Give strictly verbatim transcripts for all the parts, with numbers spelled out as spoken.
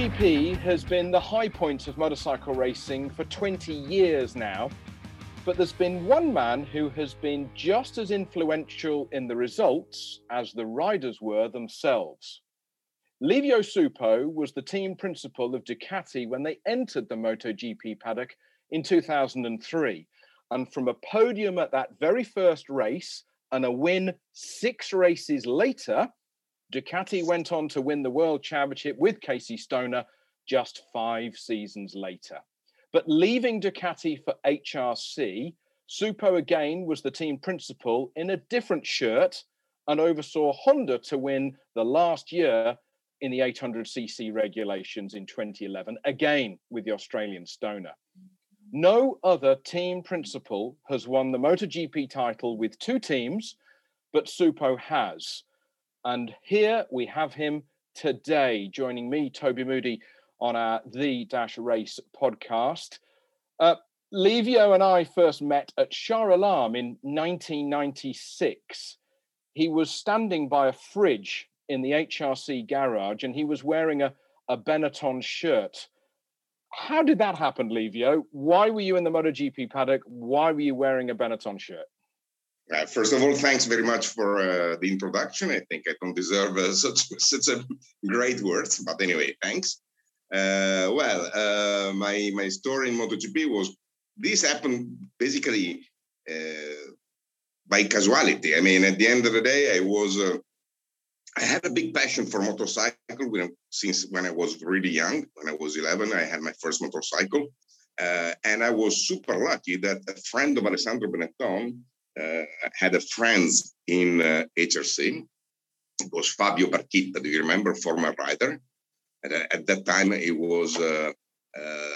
MotoGP has been the high point of motorcycle racing for twenty years now, but there's been one man who has been just as influential in the results as the riders were themselves. Livio Suppo was the team principal of Ducati when they entered the MotoGP paddock in two thousand three. And from a podium at that very first race and a win six races later, Ducati went on to win the World Championship with Casey Stoner just five seasons later. But leaving Ducati for H R C, Suppo again was the team principal in a different shirt and oversaw Honda to win the last year in the eight hundred c c regulations in twenty eleven, again with the Australian Stoner. No other team principal has won the MotoGP title with two teams, but Suppo has. And here we have him today, joining me, Toby Moody, on our The Dash Race podcast. Uh, Livio and I first met at Shar Alam in nineteen ninety-six. He was standing by a fridge in the H R C garage, and he was wearing a, a Benetton shirt. How did that happen, Livio? Why were you in the MotoGP paddock? Why were you wearing a Benetton shirt? Uh, first of all, thanks very much for uh, the introduction. I think I don't deserve uh, such such a great words, but anyway, thanks. Uh, well, uh, my my story in MotoGP was this happened basically uh, by casualty. I mean, at the end of the day, I was uh, I had a big passion for motorcycle when, since when I was really young. When I was eleven, I had my first motorcycle, uh, and I was super lucky that a friend of Alessandro Benetton. Uh, had a friend in uh, H R C. It was Fabio Barchitta, do you remember, former rider? And uh, at that time, he was uh, uh,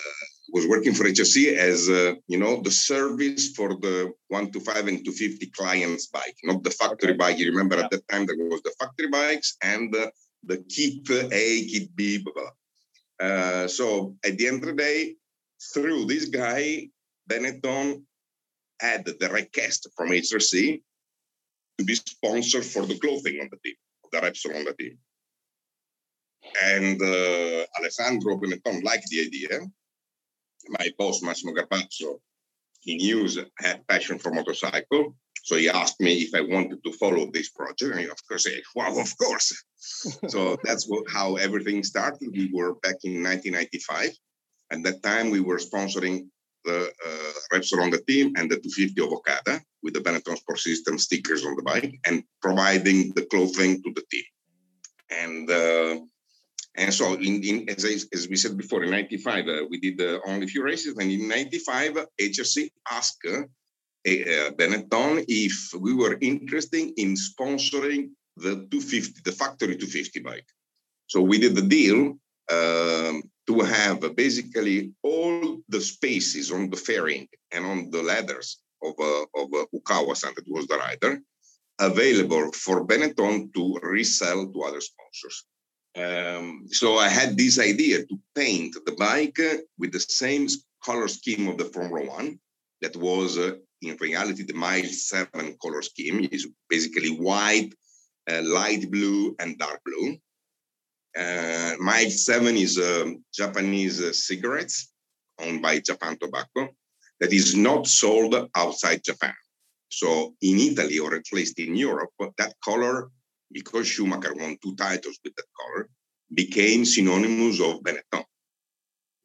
was working for H R C as uh, you know the service for the one twenty-five and two fifty clients' bike, not the factory bike. You remember yeah. At that time there was the factory bikes and uh, the kit A, kit B, blah blah. Uh, so at the end of the day, through this guy, Benetton had the request from H R C to be sponsored for the clothing on the team, the Repsol on the team. And uh, Alessandro Benetton liked the idea. My boss, Massimo Garpazzo, he knew I had passion for motorcycle. So he asked me if I wanted to follow this project. And of course, I said, wow, of course. So that's what, how everything started. We were back in nineteen ninety-five. At that time, we were sponsoring the uh, Repsol on the team and the two fifty of Okada with the Benetton Sport System stickers on the bike and providing the clothing to the team. And uh, and so, in, in as, I, as we said before, in ninety-five, uh, we did uh, only a few races. And in ninety-five, H R C asked uh, uh, Benetton if we were interested in sponsoring the two fifty, the factory two fifty bike. So we did the deal um, to have basically all the spaces on the fairing and on the ladders of, uh, of uh, Ukawa-san, that was the rider, available for Benetton to resell to other sponsors. Um, so I had this idea to paint the bike with the same color scheme of the Formula One, that was, uh, in reality, the Mild Seven color scheme. Is basically white, uh, light blue, and dark blue. Uh, Mild Seven is a um, Japanese uh, cigarettes owned by Japan Tobacco that is not sold outside Japan. So in Italy, or at least in Europe, that color, because Schumacher won two titles with that color, became synonymous of Benetton,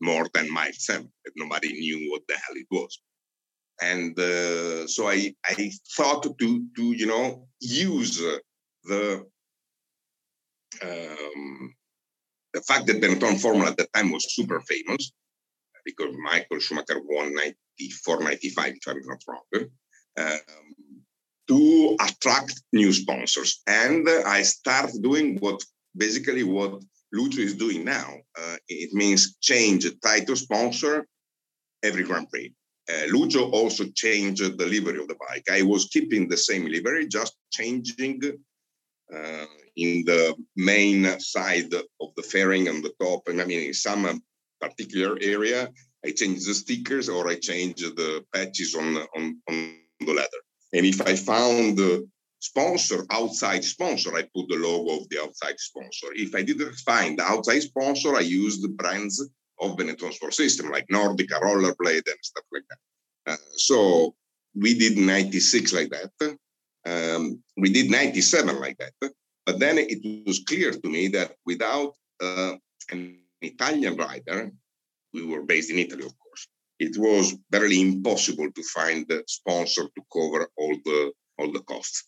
more than Mild Seven. Nobody knew what the hell it was. And uh, so I, I thought to, to, you know, use the Um, the fact that Benetton formula at that time was super famous, because Michael Schumacher won ninety-four ninety-five, if I'm not wrong, um, to attract new sponsors. And uh, I start doing what basically what Lucio is doing now. Uh, it means change a title sponsor every Grand Prix. Uh, Lucio also changed the livery of the bike. I was keeping the same livery, just changing Uh, in the main side of the fairing on the top. And I mean, in some particular area, I change the stickers or I change the patches on, on, on the leather. And if I found uh, sponsor, outside sponsor, I put the logo of the outside sponsor. If I didn't find the outside sponsor, I used the brands of Benetton Sport System, like Nordica, Rollerblade, and stuff like that. Uh, so we did ninety-six like that. Um, we did ninety-seven like that. But then it was clear to me that without uh, an Italian rider, we were based in Italy, of course, it was barely impossible to find the sponsor to cover all the all the costs.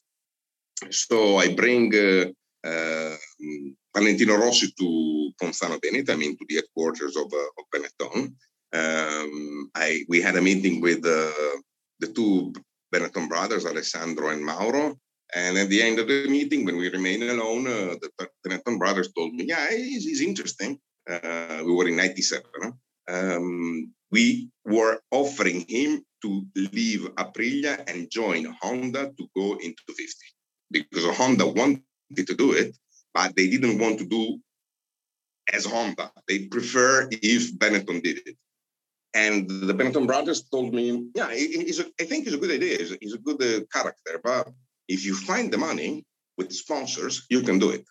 So I bring uh, uh, Valentino Rossi to Ponzano Veneto, I mean to the headquarters of, uh, of Benetton. Um, I we had a meeting with uh, the two Benetton brothers, Alessandro and Mauro. And at the end of the meeting, when we remained alone, uh, the Benetton brothers told me, "Yeah, it's, it's interesting." Uh, we were in ninety-seven. Huh? Um, we were offering him to leave Aprilia and join Honda to go into fifty. Because Honda wanted to do it, but they didn't want to do as Honda. They prefer if Benetton did it. And the Benetton brothers told me, yeah, it's a, I think it's a good idea. It's a, it's a good uh, character. But if you find the money with sponsors, you can do it.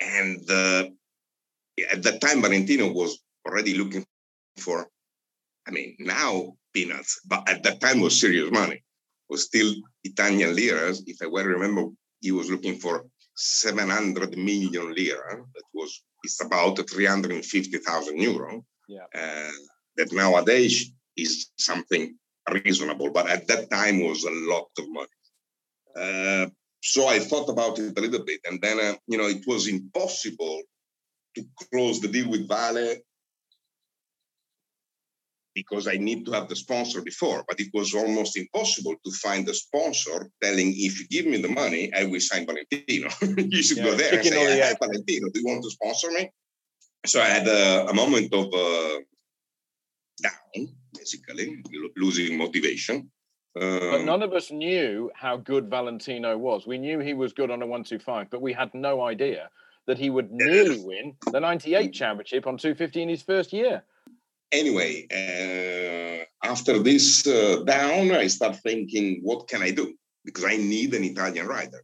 And uh, at that time, Valentino was already looking for, I mean, now peanuts, but at that time was serious money. Was still Italian liras. If I well remember, he was looking for seven hundred million lira. That was, it's about three hundred fifty thousand euro. Yeah. Uh, that nowadays is something reasonable, but at that time was a lot of money. Uh, so I thought about it a little bit. And then, uh, you know, it was impossible to close the deal with Vale because I need to have the sponsor before, but it was almost impossible to find the sponsor telling, if you give me the money, I will sign Valentino. You should yeah, go there and say, I have Valentino, do you want to sponsor me? So I had a, a moment of uh, down, basically, losing motivation. Um, but none of us knew how good Valentino was. We knew he was good on a one twenty-five, but we had no idea that he would nearly win the ninety-eight championship on two fifty in his first year. Anyway, uh, after this uh, down, I start thinking, what can I do? Because I need an Italian rider.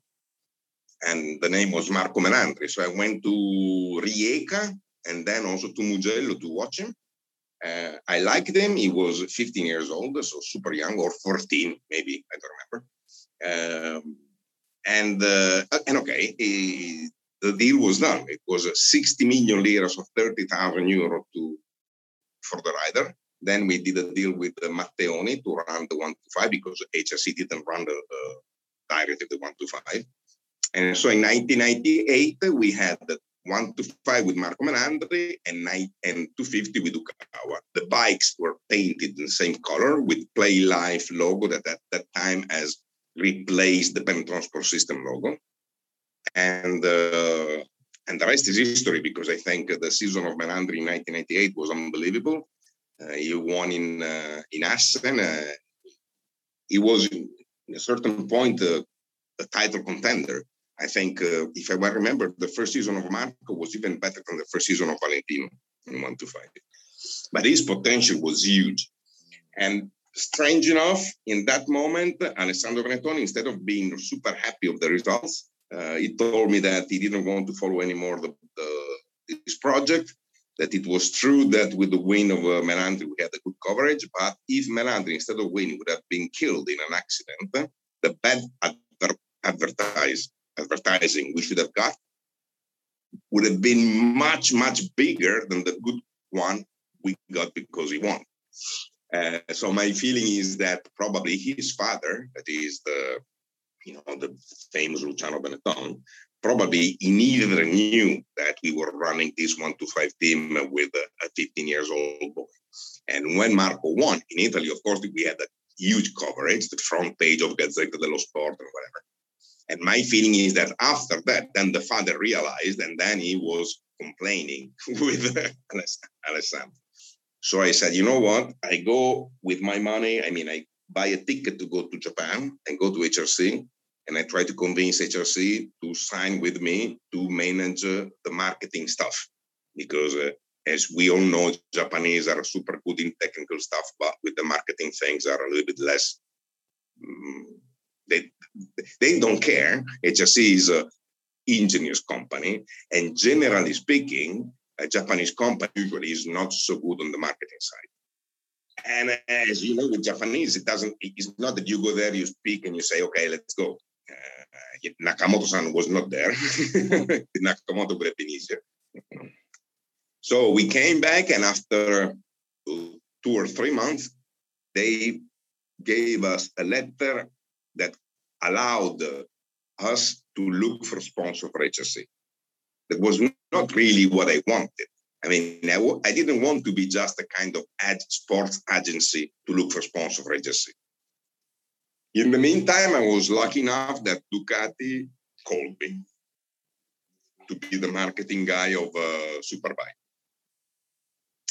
And the name was Marco Melandri. So I went to Rijeka and then also to Mugello to watch him. Uh, I liked him. He was fifteen years old, so super young, or fourteen, maybe. I don't remember. Um, and, uh, and okay, he, the deal was done. It was sixty million liras of thirty thousand euro to... for the rider. Then we did a deal with uh, Matteoni to run the one twenty-five because H R C didn't run the uh, direct of the one twenty-five. And so in nineteen ninety-eight, we had the one twenty-five with Marco Melandri and, and two fifty with Dukawa. The bikes were painted in the same color with Play Life logo that at that time has replaced the Benetton Sport System logo. And uh, And the rest is history, because I think the season of Melandri in nineteen ninety-eight was unbelievable. Uh, he won in uh, in Assen. Uh, he was, in a certain point, uh, a title contender. I think, uh, if I well remember, the first season of Marco was even better than the first season of Valentino in one twenty-five. But his potential was huge. And strange enough, in that moment, Alessandro Benetton, instead of being super happy of the results, Uh, he told me that he didn't want to follow anymore the, the, this project, that it was true that with the win of uh, Melandri, we had a good coverage, but if Melandri, instead of winning, would have been killed in an accident, the bad adver advertise, advertising we should have got would have been much, much bigger than the good one we got because he won. Uh, so my feeling is that probably his father, that is the... you know, the famous Luciano Benetton, probably he neither knew that we were running this one twenty-five team with a fifteen years old boy. And when Marco won in Italy, of course, we had a huge coverage, the front page of Gazzetta dello Sport or whatever. And my feeling is that after that, then the father realized, and then he was complaining with Alessandro. So I said, you know what? I go with my money. I mean, I buy a ticket to go to Japan and go to H R C. And I try to convince H R C to sign with me to manage uh, the marketing stuff. Because uh, as we all know, Japanese are super good in technical stuff, but with the marketing things are a little bit less, um, They they don't care. H R C is an ingenious company, and generally speaking, a Japanese company usually is not so good on the marketing side. And as you know, with Japanese, it doesn't. It's not that you go there, you speak, and you say, "Okay, let's go." Uh, Nakamoto-san was not there. Nakamoto would have been easier. So we came back, and after two or three months, they gave us a letter that allowed us to look for sponsor for H R C. That was not really what I wanted. I mean, I, w- I didn't want to be just a kind of ad sports agency to look for sponsor for H R C. In the meantime, I was lucky enough that Ducati called me to be the marketing guy of uh, Superbike.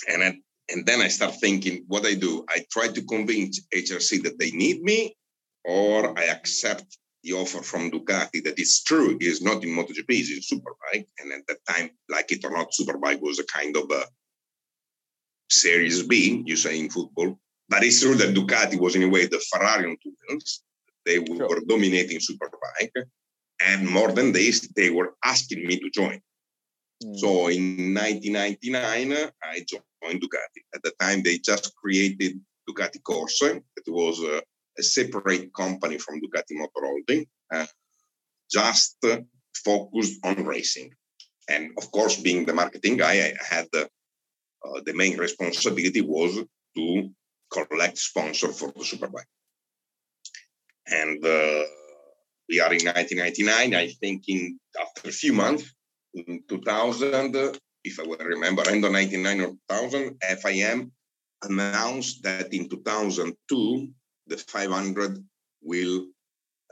And, I, and then I start thinking, what I do? I try to convince H R C that they need me, or I accept the offer from Ducati that it's true, it is not in MotoGP, it's in Superbike. And at that time, like it or not, Superbike was a kind of a Series B, you say in football. But it's true that Ducati was, in a way, the Ferrari on two wheels. They were sure. dominating Superbike. And more than this, they were asking me to join. Mm. So in nineteen ninety-nine, I joined Ducati. At the time, they just created Ducati Corsa. It was a, a separate company from Ducati Motor Holding, uh, just uh, focused on racing. And of course, being the marketing guy, I had uh, uh, the main responsibility was to collect sponsor for the Superbike. And uh, we are in nineteen ninety-nine. I think in after a few months, in two thousand, if I will remember, end of ninety-nine or two thousand, F I M announced that in two thousand two, the five hundred will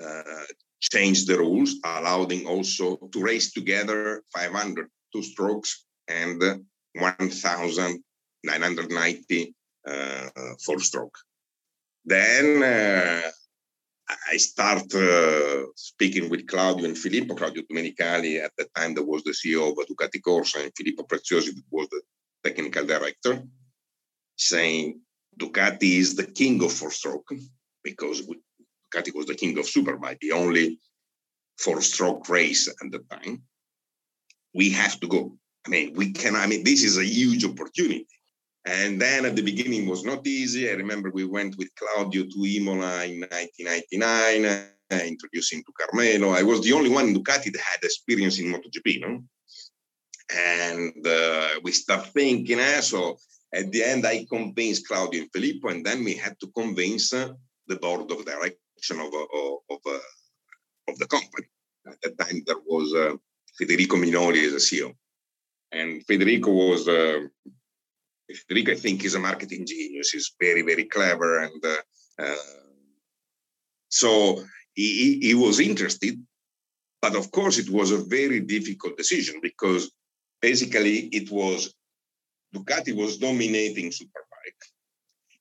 uh, change the rules, allowing also to race together five hundred, two strokes, and one thousand nine hundred ninety uh, four stroke. Then uh, I start uh, speaking with Claudio and Filippo, Claudio Domenicali at the time that was the C E O of Ducati Corsa, and Filippo Preziosi was the technical director, saying Ducati is the king of four-stroke, because Ducati was the king of Superbike, the only four-stroke race at the time. We have to go. I mean, we can. I mean, this is a huge opportunity. And then at the beginning was not easy. I remember we went with Claudio to Imola in nineteen ninety-nine, uh, introducing to Carmelo. I was the only one in Ducati that had experience in MotoGP, no? And uh, we start thinking, uh, so at the end I convinced Claudio and Filippo, and then we had to convince uh, the board of direction of, of, of, uh, of the company. At that time there was uh, Federico Minoli as a C E O. And Federico was... Uh, Federico, I think, is a marketing genius. He's very, very clever. And uh, uh, so he, he was interested. But of course, it was a very difficult decision, because basically it was Ducati was dominating Superbike.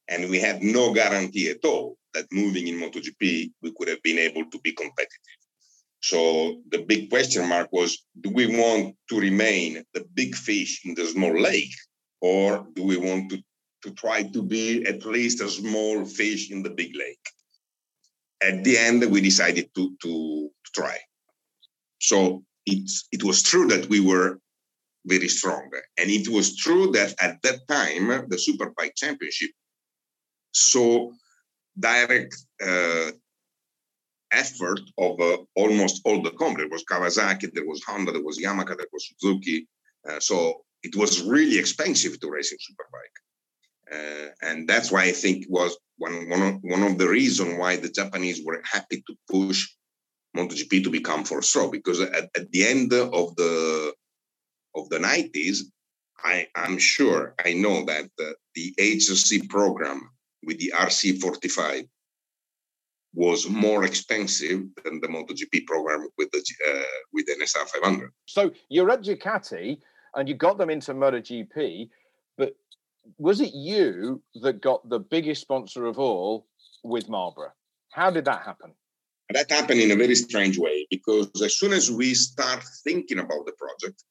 And we had no guarantee at all that moving in MotoGP, we could have been able to be competitive. So the big question mark was, do we want to remain the big fish in the small lake? Or do we want to, to try to be at least a small fish in the big lake? At the end, we decided to, to try. So it's, it was true that we were very strong. And it was true that at that time, the Superbike Championship saw direct uh, effort of uh, almost all the companies. There was Kawasaki, there was Honda, there was Yamaha, there was Suzuki. Uh, so it was really expensive to race in Superbike. Uh, and that's why I think it was one, one, of, one of the reasons why the Japanese were happy to push MotoGP to become four-stroke, because at, at the end of the of the nineties, I, I'm sure, I know that the, the H R C program with the R C forty-five was more expensive than the MotoGP program with the uh, with the N S R five hundred. So you're at Ducati, and you got them into MotoGP, but was it you that got the biggest sponsor of all with Marlboro? How did that happen? That happened in a very strange way, because as soon as we start thinking about the project,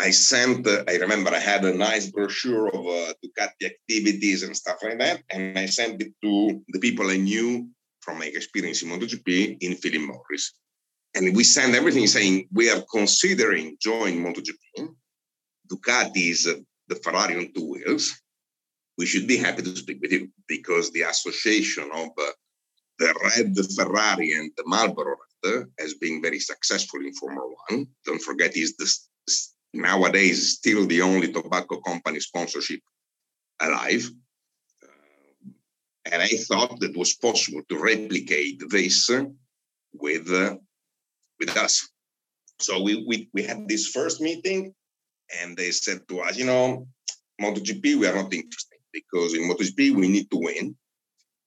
I sent, uh, I remember I had a nice brochure of uh, Ducati activities and stuff like that, and I sent it to the people I knew from my experience in MotoGP in Philip Morris. And we send everything saying, we are considering joining MotoGP. Ducati is the Ferrari on two wheels. We should be happy to speak with you because the association of uh, the red Ferrari and the Marlboro red has been very successful in Formula One. Don't forget, is nowadays still the only tobacco company sponsorship alive. Uh, and I thought that was possible to replicate this with uh, with us. So we, we, we had this first meeting and they said to us, you know, MotoGP, we are not interested because in MotoGP, we need to win.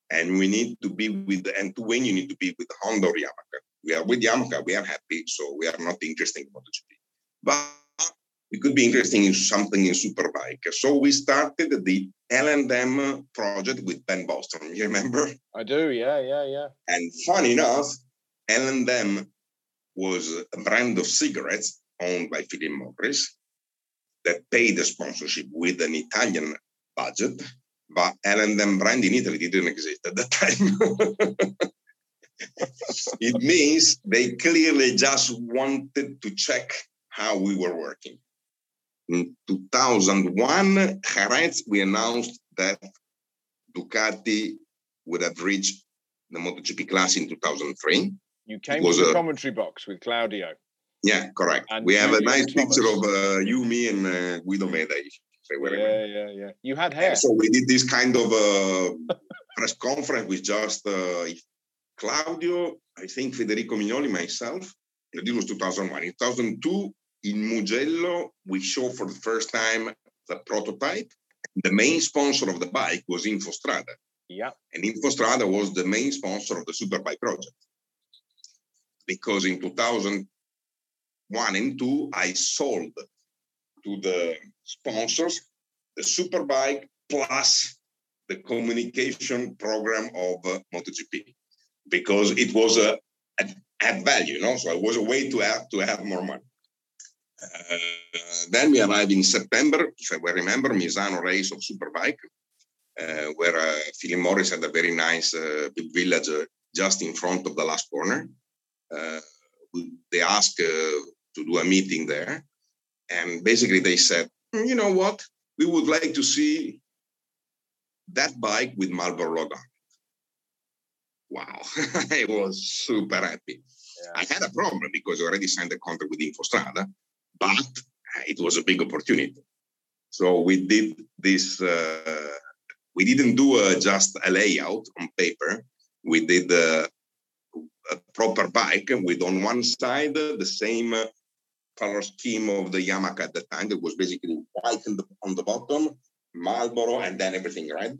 And we need to be with, and to win, you need to be with Honda or Yamaha. We are with Yamaha, we are happy, so we are not interested in MotoGP. But we could be interested in something in Superbike. So we started the L and M project with Ben Bostrom, you remember? I do, yeah, yeah, yeah. And funny enough, L and M was a brand of cigarettes owned by Philip Morris that paid the sponsorship with an Italian budget. But L and M brand in Italy didn't exist at that time. It means they clearly just wanted to check how we were working. In two thousand one, Jerez, we announced that Ducati would have reached the MotoGP class in two thousand three. You came to the a... commentary box with Claudio. Yeah, correct. And we have a nice Thomas. picture of uh, you, me, and uh, Guido Medei. Yeah, yeah, yeah. You had hair. So we did this kind of uh, press conference with just uh, Claudio, I think Federico Minoli, myself. It was two thousand one. In two thousand two, in Mugello, we show for the first time the prototype. The main sponsor of the bike was Infostrada. Yeah. And Infostrada was the main sponsor of the Superbike project. Because in two thousand one and two, I sold to the sponsors, the Superbike plus the communication program of uh, MotoGP, because it was a uh, add value, you know. So it was a way to add to have more money. Uh, then we arrived in September, if I remember, Misano race of Superbike, uh, where uh, Philip Morris had a very nice uh, big village uh, just in front of the last corner. Uh, they asked uh, to do a meeting there. And basically they said, you know what? We would like to see that bike with Marlboro logo. Wow, I was super happy. Yeah. I had a problem because I already signed a contract with Infostrada, but it was a big opportunity. So we did this, uh, we didn't do a, just a layout on paper. We did a, a proper bike with on one side the same uh, color scheme of the Yamaha at the time. That was basically white on the, on the bottom, Marlboro, and then everything red.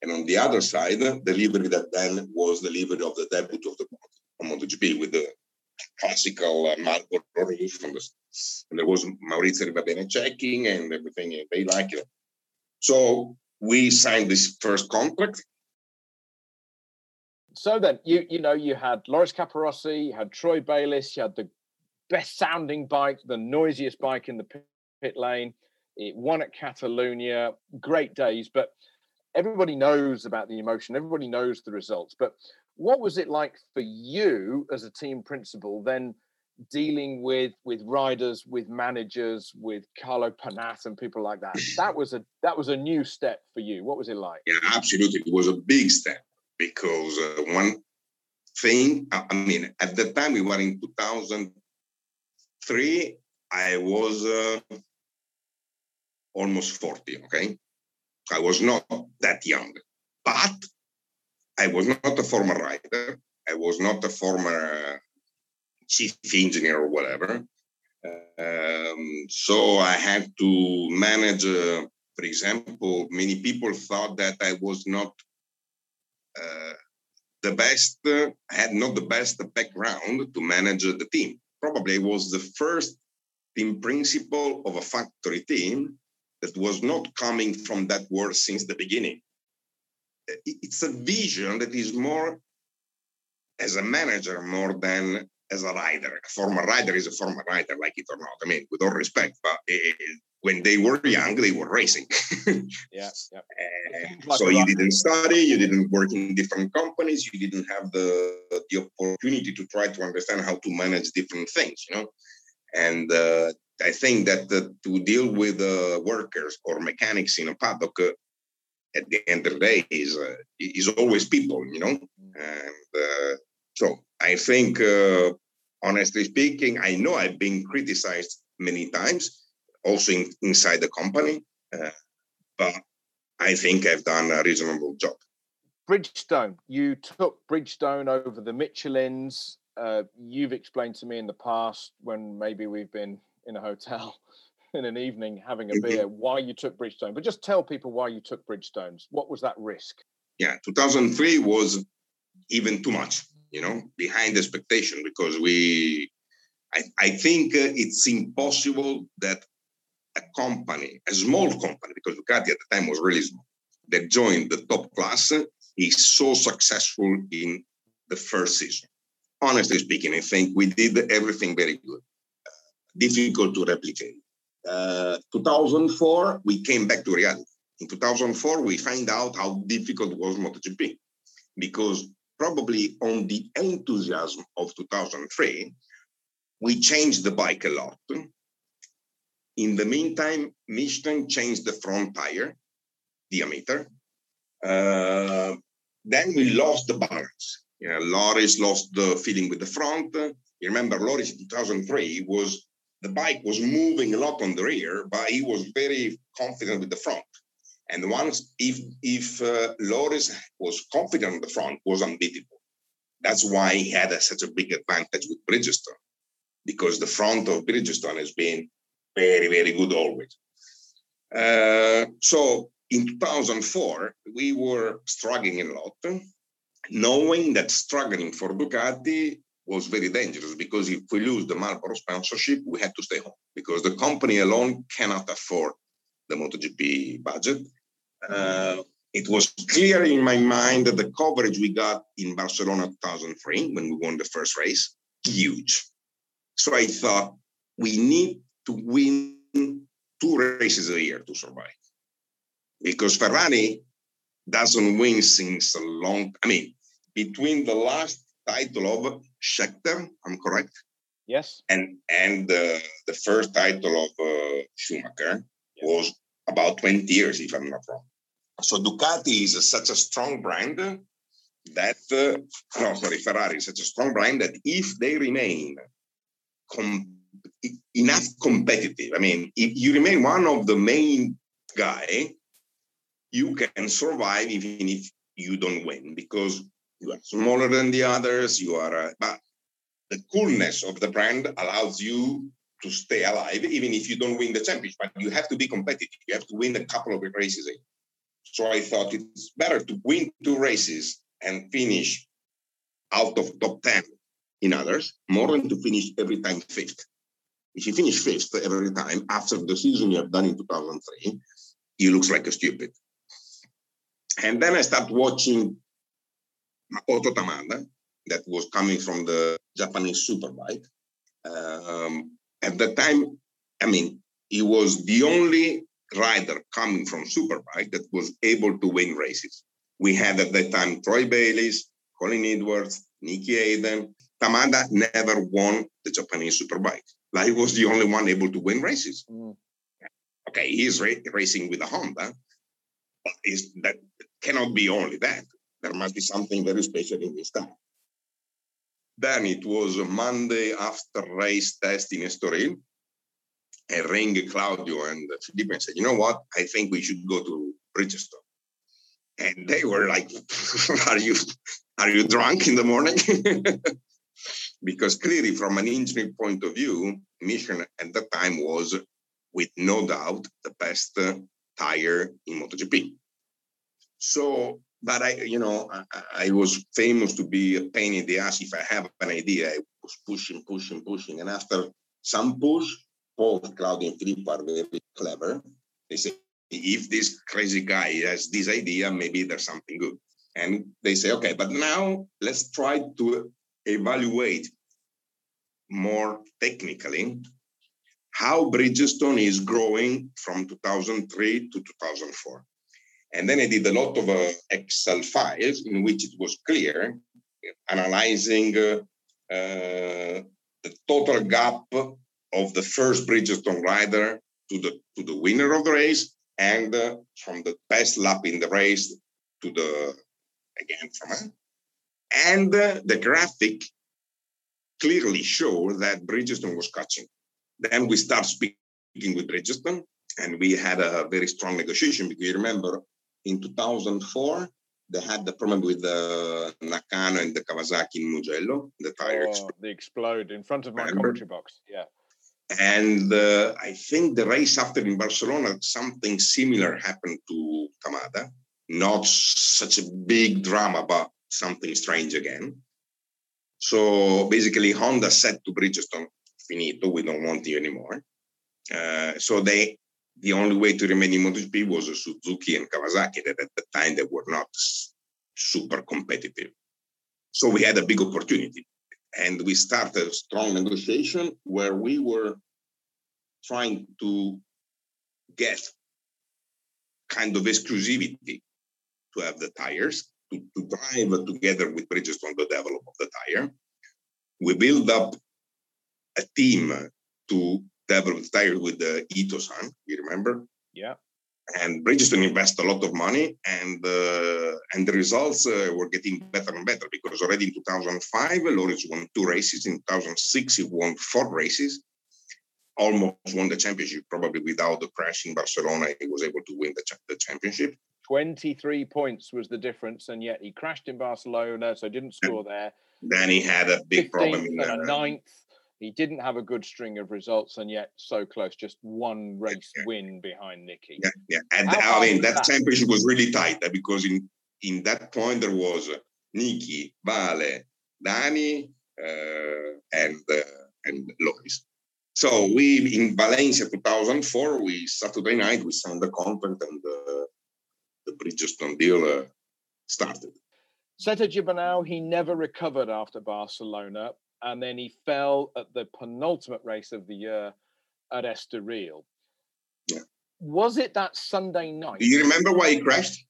And on the other side, the livery that then was the livery of the debut of the MotoGP with the classical uh, Marlboro roof. The, and there was Maurizio Ribabene checking and everything. And they liked it. So we signed this first contract. So then, you you know, you had Loris Caporossi, you had Troy Bayliss, you had the best sounding bike, the noisiest bike in the pit lane. It won at Catalunya. Great days, but everybody knows about the emotion. Everybody knows the results. But what was it like for you as a team principal then dealing with, with riders, with managers, with Carlo Panath and people like that? That was a that was a new step for you. What was it like? Yeah, absolutely. It was a big step because uh, one thing, I mean, at the time we were in two thousand, Three, I was uh, almost forty, okay? I was not that young, but I was not a former rider. I was not a former chief engineer or whatever. Um, so I had to manage, uh, for example, many people thought that I was not uh, the best, uh, had not the best background to manage the team. Probably was the first team principal of a factory team that was not coming from that world since the beginning. It's a vision that is more as a manager more than as a rider. A former rider is a former rider, like it or not. I mean, with all respect, but it, when they were young, they were racing. yeah, yeah. Uh, so you didn't study, you didn't work in different companies, you didn't have the, the opportunity to try to understand how to manage different things, you know. And uh, I think that the, to deal with uh, workers or mechanics in a paddock, uh, at the end of the day, is uh, is always people, you know. And uh, so I think, uh, honestly speaking, I know I've been criticized many times, also in, inside the company, uh, but I think I've done a reasonable job. Bridgestone, you took Bridgestone over the Michelins. Uh, you've explained to me in the past, when maybe we've been in a hotel in an evening having a beer, why you took Bridgestone. But just tell people why you took Bridgestones. What was that risk? Yeah, two thousand three was even too much, you know, behind expectation, because we, I, I think uh, it's impossible that a company, a small company, because Ducati at the time was really small, that joined the top class uh, is so successful in the first season. Honestly speaking, I think we did everything very good. Uh, difficult to replicate. Uh, two thousand four, we came back to reality. In two thousand four, we find out how difficult was MotoGP, because probably on the enthusiasm of two thousand three, we changed the bike a lot. In the meantime, Michelin changed the front tire diameter. Uh, then we lost the balance. You know, Loris lost the feeling with the front. You remember Loris in two thousand three was, the bike was moving a lot on the rear, but he was very confident with the front. And once, if if uh, Loris was confident on the front, was unbeatable. That's why he had a, such a big advantage with Bridgestone, because the front of Bridgestone has been very, very good always. Uh, so in two thousand four, we were struggling a lot, knowing that struggling for Ducati was very dangerous, because if we lose the Marlboro sponsorship, we had to stay home, because the company alone cannot afford the MotoGP budget. Uh, it was clear in my mind that the coverage we got in Barcelona two thousand three, when we won the first race, huge. So I thought, we need to win two races a year to survive, because Ferrari doesn't win since a long, I mean, between the last title of Scheckter, I'm correct? Yes. And and uh, the first title of uh, Schumacher yes. was about twenty years, if I'm not wrong. So Ducati is a, such a strong brand that, uh, no, sorry, Ferrari is such a strong brand that if they remain com- enough competitive, I mean, if you remain one of the main guy, you can survive even if you don't win, because you are smaller than the others, you are, uh, but the coolness of the brand allows you to stay alive, even if you don't win the championship, but you have to be competitive. You have to win a couple of races. So I thought it's better to win two races and finish out of top ten in others, more than to finish every time fifth. If you finish fifth every time after the season you have done in two thousand three, you look like a stupid. And then I start watching Makoto Tamada, that was coming from the Japanese Superbike. Um, at the time, I mean, he was the only rider coming from Superbike that was able to win races. We had at that time Troy Bayliss, Colin Edwards, Nicky Hayden. Tamada never won the Japanese Superbike. Like, he was the only one able to win races. Mm. Okay, he's ra- racing with a Honda, but is that cannot be only that. There must be something very special in this time. Then it was a Monday after race test in Estoril. I rang Claudio and Filippo and said, you know what? I think we should go to Bridgestone. And they were like, are you are you drunk in the morning? Because clearly from an engineering point of view, Michelin at that time was, with no doubt, the best uh, tire in MotoGP. So, but I, you know, I, I was famous to be a pain in the ass. If I have an idea, I was pushing, pushing, pushing. And after some push, both Claudio and Filippo are very clever. They say, if this crazy guy has this idea, maybe there's something good. And they say, okay, but now let's try to evaluate more technically how Bridgestone is growing from two thousand three to two thousand four. And then I did a lot of uh, Excel files in which it was clear, analyzing uh, uh, the total gap of the first Bridgestone rider to the to the winner of the race, and uh, from the best lap in the race to the, again, from uh, and uh, the graphic clearly showed that Bridgestone was catching. Then we start speaking with Bridgestone, and we had a very strong negotiation, because you remember in two thousand four, they had the problem with the Nakano and the Kawasaki in Mugello. The tire oh, exploded. They explode in front of my remember? commentary box, yeah. And uh, I think the race after in Barcelona, something similar happened to Kamada. Not such a big drama, but something strange again. So basically, Honda said to Bridgestone, finito, we don't want you anymore. Uh, so they, the only way to remain in MotoGP was a Suzuki and Kawasaki, that at the time they were not super competitive. So we had a big opportunity. And we started a strong negotiation where we were trying to get kind of exclusivity to have the tires, to, to drive together with Bridgestone the development of the tire. We build up a team to develop the tire with the Ito-san, you remember? Yeah. And Bridgestone invested a lot of money, and uh, and the results uh, were getting better and better, because already in two thousand five, Loris won two races. In two thousand six, he won four races, almost won the championship. Probably without the crash in Barcelona, he was able to win the, cha the championship. twenty-three points was the difference, and yet he crashed in Barcelona, so didn't score there. Then he had a big problem in the ninth. He didn't have a good string of results, and yet so close, just one race yeah. win behind Nicky. Yeah, yeah. And I mean, that, that championship was really tight, because in, in that point there was uh, Nicky, Vale, Dani, uh, and, uh, and Loris. So we, in Valencia two thousand four, we Saturday night, we signed the contract, and uh, the Bridgestone deal uh, started. Sete Gibernau, he never recovered after Barcelona. And then he fell at the penultimate race of the year at Estoril. Yeah. Was it that Sunday night? Do you remember why he crashed?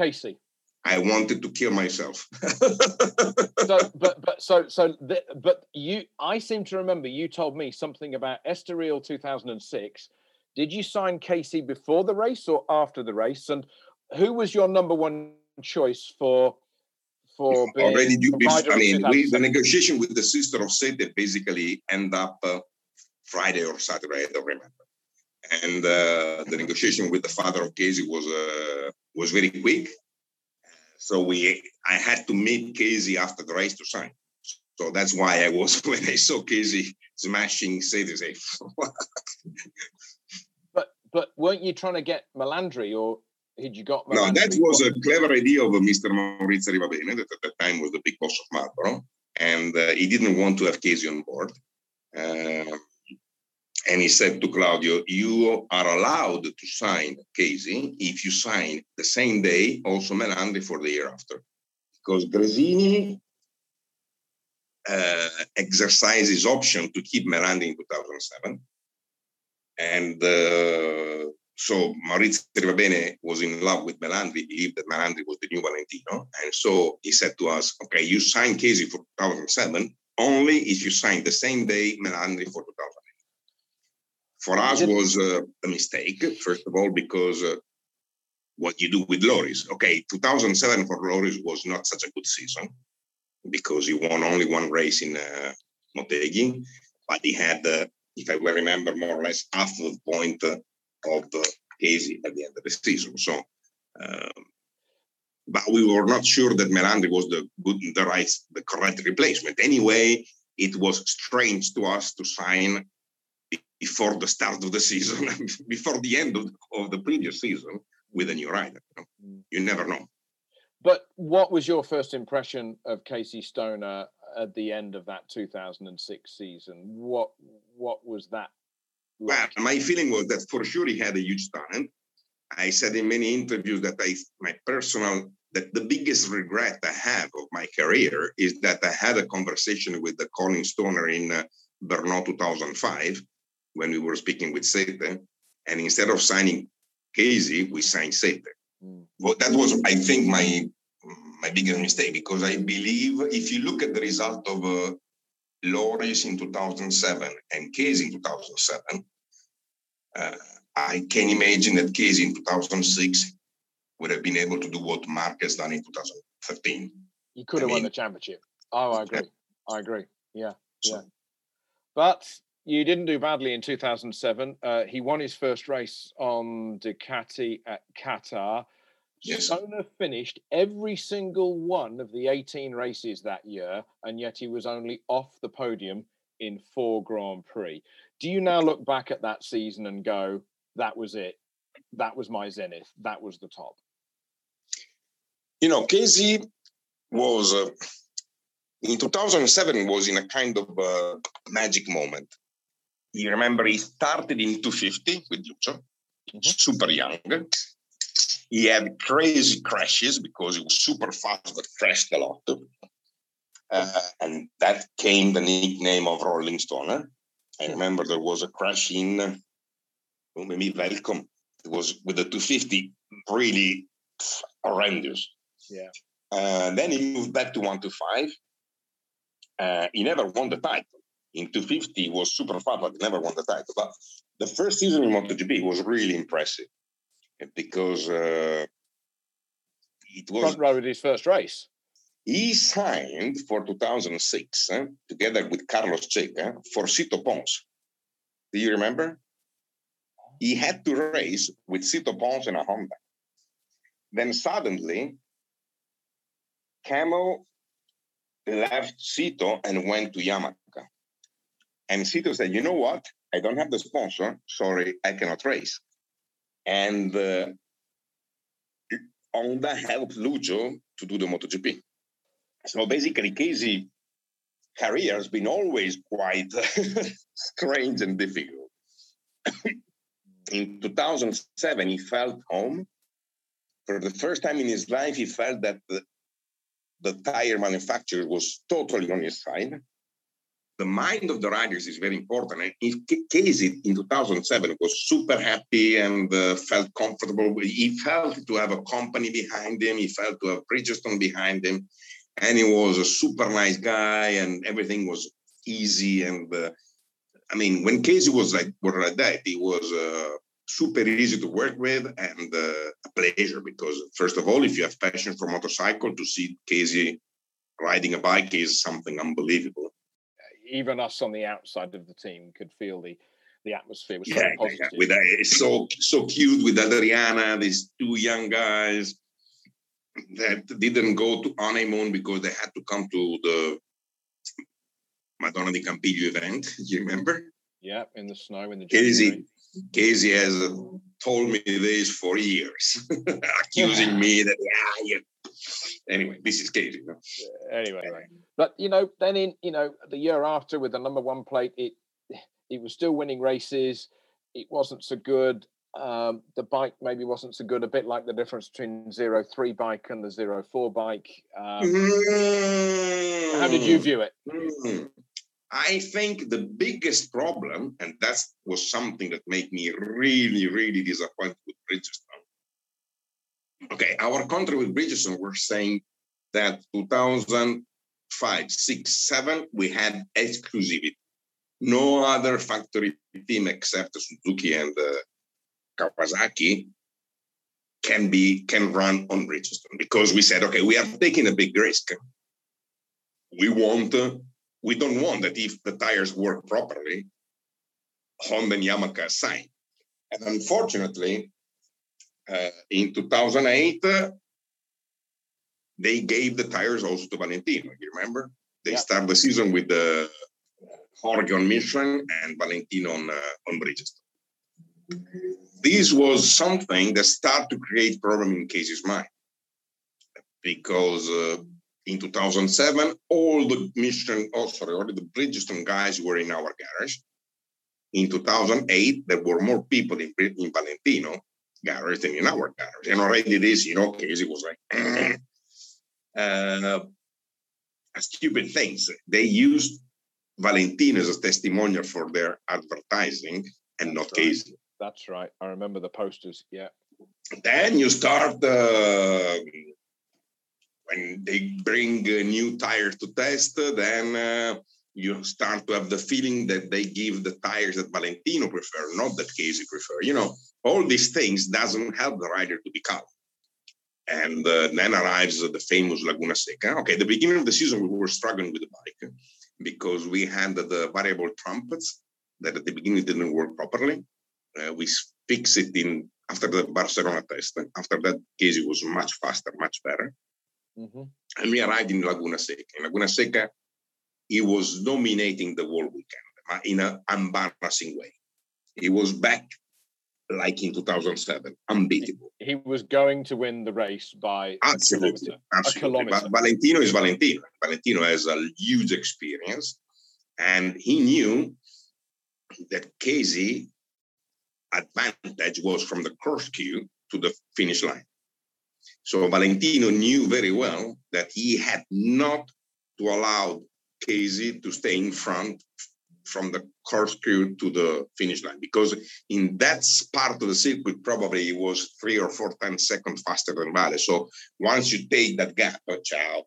Casey. I wanted to kill myself. so, but but so so the, but you, I seem to remember you told me something about Estoril two thousand six. Did you sign Casey before the race or after the race? And who was your number one choice for? For being already, you, I mean, we, the negotiation with the sister of Sete basically end up uh, Friday or Saturday, I don't remember. And uh, the negotiation with the father of Casey was uh, was very quick. So we, I had to meet Casey after the race to sign. So that's why I was, when I saw Casey smashing Sete, say, but but weren't you trying to get Melandri, or? Had you got no, that was a clever idea of Mister Maurizio Rivabene, that at that time was the big boss of Marlboro, and uh, he didn't want to have Casey on board. Uh, and he said to Claudio, you are allowed to sign Casey if you sign the same day also Melandri for the year after. Because Gresini uh, exercised his option to keep Melandri in two thousand seven. And... Uh, So Maurizio Rivabene was in love with Melandri, believed that Melandri was the new Valentino. And so he said to us, okay, you sign Casey for two thousand seven only if you sign the same day Melandri for two thousand eight. For us was uh, a mistake, first of all, because uh, what you do with Loris. Okay, two thousand seven for Loris was not such a good season, because he won only one race in uh, Motegi, but he had, uh, if I will remember, more or less half of the point uh, of the Casey at the end of the season. So, um, but we were not sure that Melandri was the good, the right, the correct replacement. Anyway, it was strange to us to sign before the start of the season, before the end of, of the previous season with a new rider. You know? You never know. But what was your first impression of Casey Stoner at the end of that two thousand six season? What what was that? Well, my feeling was that for sure he had a huge talent. I said in many interviews that I, my personal, that the biggest regret I have of my career is that I had a conversation with the Colin Stoner in uh, Brno two thousand five, when we were speaking with Sete, and instead of signing Casey, we signed Sete. Mm. Well, that was, I think, my my biggest mistake, because I believe if you look at the result of uh, Loris in two thousand seven and Casey in two thousand seven, uh, I can imagine that Casey in two thousand six would have been able to do what Mark has done in two thousand thirteen. You could I have mean, won the championship. Oh, I agree. Yeah. I agree. Yeah, yeah. But you didn't do badly in two thousand seven. Uh, he won his first race on Ducati at Qatar. Yes. Stoner finished every single one of the eighteen races that year, and yet he was only off the podium in four Grand Prix. Do you now look back at that season and go, that was it? That was my zenith. That was the top. You know, Casey was, uh, in two thousand seven, was in a kind of uh, magic moment. You remember he started in two fifty with Lucio, mm-hmm. super young. He had crazy crashes because he was super fast, but crashed a lot. Uh, and that came the nickname of Rolling Stoner. I remember there was a crash in uh, maybe Welcome. It was with the two fifty, really horrendous. Yeah. Uh, then he moved back to one twenty-five. Uh, he never won the title. In two fifty, he was super fast, but he never won the title. But the first season in MotoGP was really impressive because uh, it was... front row at his first race. He signed for two thousand six, eh, together with Carlos Checa, for Sito Pons. Do you remember? He had to race with Sito Pons and a Honda. Then suddenly, Camel left Sito and went to Yamaha. And Sito said, you know what? I don't have the sponsor. Sorry, I cannot race. And uh, Honda helped Lucio to do the MotoGP. So basically, Casey's career has been always quite strange and difficult. In two thousand seven, he felt home. For the first time in his life, he felt that the, the tire manufacturer was totally on his side. The mind of the riders is very important. And if Casey in two thousand seven was super happy and uh, felt comfortable, he felt to have a company behind him. He felt to have Bridgestone behind him. And he was a super nice guy, and everything was easy. And uh, I mean, when Casey was like, like that, he was uh, super easy to work with and uh, a pleasure. Because first of all, if you have passion for motorcycle, to see Casey riding a bike is something unbelievable. Even us on the outside of the team could feel the the atmosphere was so yeah, positive. Yeah, with, uh, so so cute with Adriana, these two young guys that didn't go to honeymoon because they had to come to the Madonna di Campiglio event. You remember? Yeah, in the snow, in the Casey, Casey has told me this for years, accusing yeah. me that, yeah, yeah. Anyway, this is Casey. No? Anyway, anyway, but, you know, then in, you know, the year after with the number one plate, it, it was still winning races. It wasn't so good. Um, the bike maybe wasn't so good, a bit like the difference between zero three bike and the zero four bike. Um, mm. How did you view it? Mm. I think the biggest problem, and that was something that made me really, really disappointed with Bridgestone. Okay, our contract with Bridgestone were saying that two thousand five, six, seven, we had exclusivity. No other factory team except Suzuki and uh, Kawasaki can be can run on Bridgestone, because we said, okay, we are taking a big risk. We want, uh, we don't want that if the tires work properly, Honda and Yamaha sign. And unfortunately, uh, in two thousand eight, uh, they gave the tires also to Valentino. You remember? They yeah. start the season with the Jorge on Michelin and Valentino on, uh, on Bridgestone. This was something that started to create problem in Casey's mind, because uh, in two thousand seven, all the Michelin, oh, sorry, all the Bridgestone guys were in our garage. In two thousand eight, there were more people in, in Valentino garage than in our garage. And already this, you know, Casey was like, mm. uh, stupid things. They used Valentino is a testimonial for their advertising and not Casey. That's right. I remember the posters. Yeah. Then you start uh, when they bring a new tire to test, then uh, you start to have the feeling that they give the tires that Valentino prefer, not that Casey prefer. You know, all these things doesn't help the rider to be calm. And uh, then arrives the famous Laguna Seca. Okay, the beginning of the season, we were struggling with the bike because we had the variable trumpets that at the beginning didn't work properly. Uh, we fixed it in after the Barcelona test. After that, Casey was much faster, much better. Mm-hmm. And we arrived in Laguna Seca. In Laguna Seca, he was dominating the whole weekend in an embarrassing way. He was back like in two thousand seven, unbeatable. He, he was going to win the race by absolutely, a absolutely. A but Valentino is Valentino. Valentino has a huge experience, and he knew that Casey's advantage was from the cross queue to the finish line. So Valentino knew very well that he had not to allow Casey to stay in front from the corkscrew to the finish line, because in that part of the circuit, probably it was three or four times seconds faster than Vale. So once you take that gap, ciao.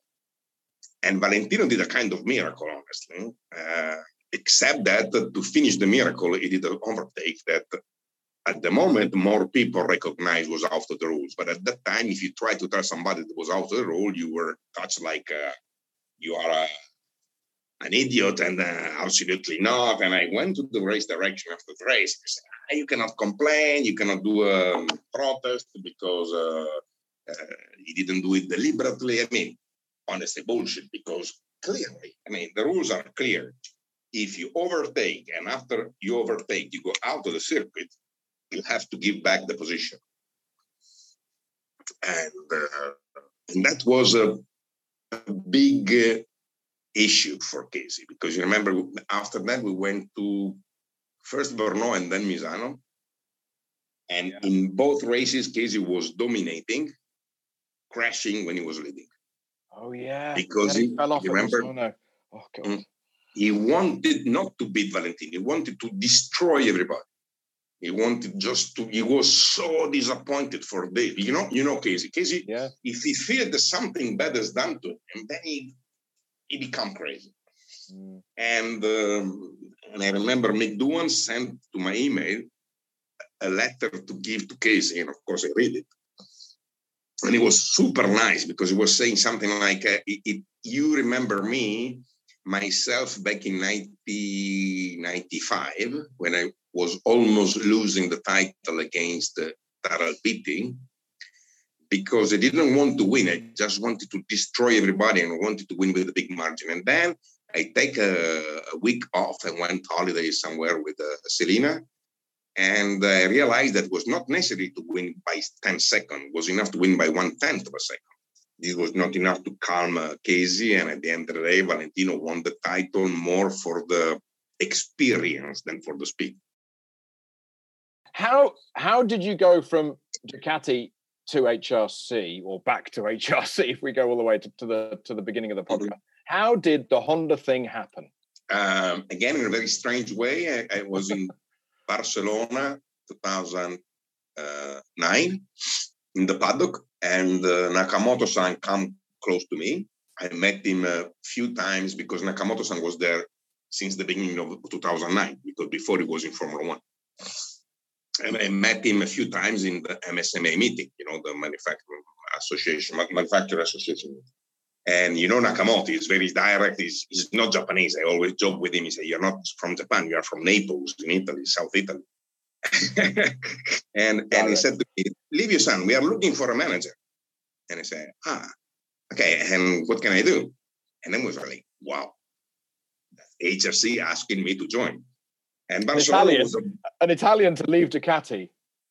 And Valentino did a kind of miracle, honestly, uh, except that to finish the miracle, he did an overtake that at the moment more people recognized was out of the rules. But at that time, if you try to tell somebody that was out of the rule, you were touched like uh, you are a... Uh, an idiot, and uh, absolutely not. And I went to the race direction after the race. I said, ah, you cannot complain, you cannot do a um, protest because uh, uh, he didn't do it deliberately. I mean, honestly, bullshit, because clearly, I mean, the rules are clear. If you overtake, and after you overtake, you go out of the circuit, you have to give back the position. And, uh, and that was a, a big... Uh, issue for Casey, because you remember after that we went to first Brno and then Misano, and yeah. in both races Casey was dominating, crashing when he was leading. Oh yeah, because yeah, he, he fell off. You remember, oh, no. oh, God. He wanted not to beat Valentino. He wanted to destroy everybody. He wanted just to. He was so disappointed for Dave. You know, you know Casey. Casey, yeah. if he feared that something bad is done to him, then he. He become crazy. Mm. And, um, and I remember Mick Doohan sent to my email a letter to give to Casey, and of course I read it. And it was super nice because he was saying something like, uh, it, it, you remember me, myself back in nineteen ninety-five, when I was almost losing the title against uh, Taral Pitti, because I didn't want to win. I just wanted to destroy everybody and wanted to win with a big margin. And then I take a, a week off and went holiday somewhere with uh, Selena. And I realized that it was not necessary to win by ten seconds. It was enough to win by one-tenth of a second. This was not enough to calm uh, Casey. And at the end of the day, Valentino won the title more for the experience than for the speed. How, how did you go from Ducati to H R C, or back to H R C if we go all the way to, to the to the beginning of the podcast? How did the Honda thing happen? Um, again, in a very strange way. I, I was in Barcelona two thousand nine in the paddock, and uh, Nakamoto-san came close to me. I met him a few times because Nakamoto-san was there since the beginning of two thousand nine, because before he was in Formula One. And I met him a few times in the M S M A meeting, you know, the Manufacturing Association, Manufacturer Association. And, you know, Nakamoto is very direct. He's, he's not Japanese. I always joke with him. He said, you're not from Japan. You are from Naples in Italy, South Italy. and and he said to me, Livio-san, we are looking for a manager. And I said, ah, okay, and what can I do? And then we were like, wow, H R C asking me to join. And an Italian, was a, an Italian to leave Ducati,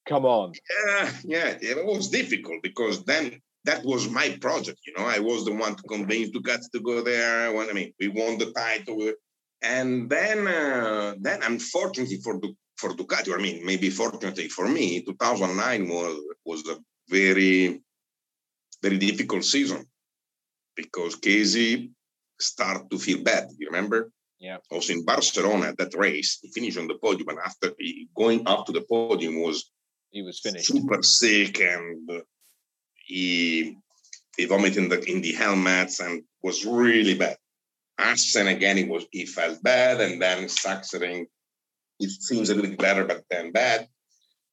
come on. Yeah, yeah, it was difficult because then that was my project, you know. I was the one to convince Ducati to go there. When, I mean, we won the title. And then, uh, then unfortunately for, for Ducati, or I mean, maybe fortunately for me, two thousand nine was, was a very, very difficult season because Casey started to feel bad, you remember? Yeah. Also in Barcelona, that race, he finished on the podium, and after he, going up to the podium was he was finished, super sick, and he he vomited in the in the helmets and was really bad. Assen again, he was he felt bad, and then Sachsenring, it seems a little bit better, but then bad.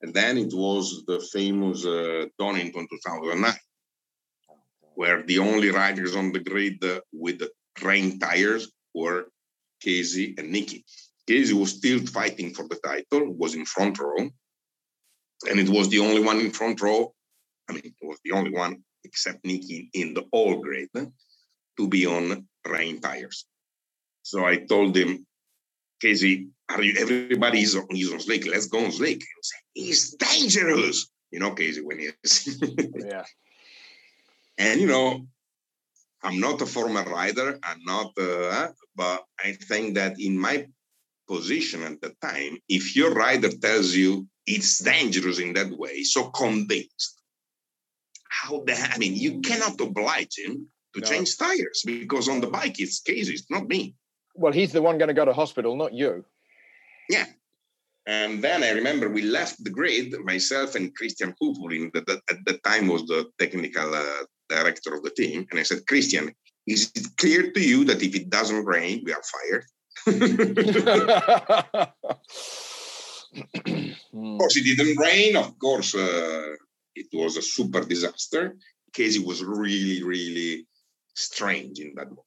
And then it was the famous uh, Donington two thousand nine, where the only riders on the grid uh, with the rain tires were Casey and Nicky. Casey was still fighting for the title, was in front row, and it was the only one in front row, I mean, it was the only one except Nicky in the whole grid to be on rain tires. So I told him, Casey, are you, everybody is on, on slick, let's go on slick. He said, he's dangerous. You know, Casey, when he is. Yeah. And, you know, I'm not a former rider, I'm not, uh, but I think that in my position at the time, if your rider tells you it's dangerous in that way, so convinced, how the hell, I mean, you cannot oblige him to no. change tires, because on the bike, it's Casey, it's not me. Well, he's the one going to go to hospital, not you. Yeah. And then I remember we left the grid, myself and Christian Kupulin, that at that time was the technical uh, director of the team. And I said, Christian, is it clear to you that if it doesn't rain, we are fired? Of course, it didn't rain. Of course, uh, it was a super disaster. Casey was really, really strange in that moment.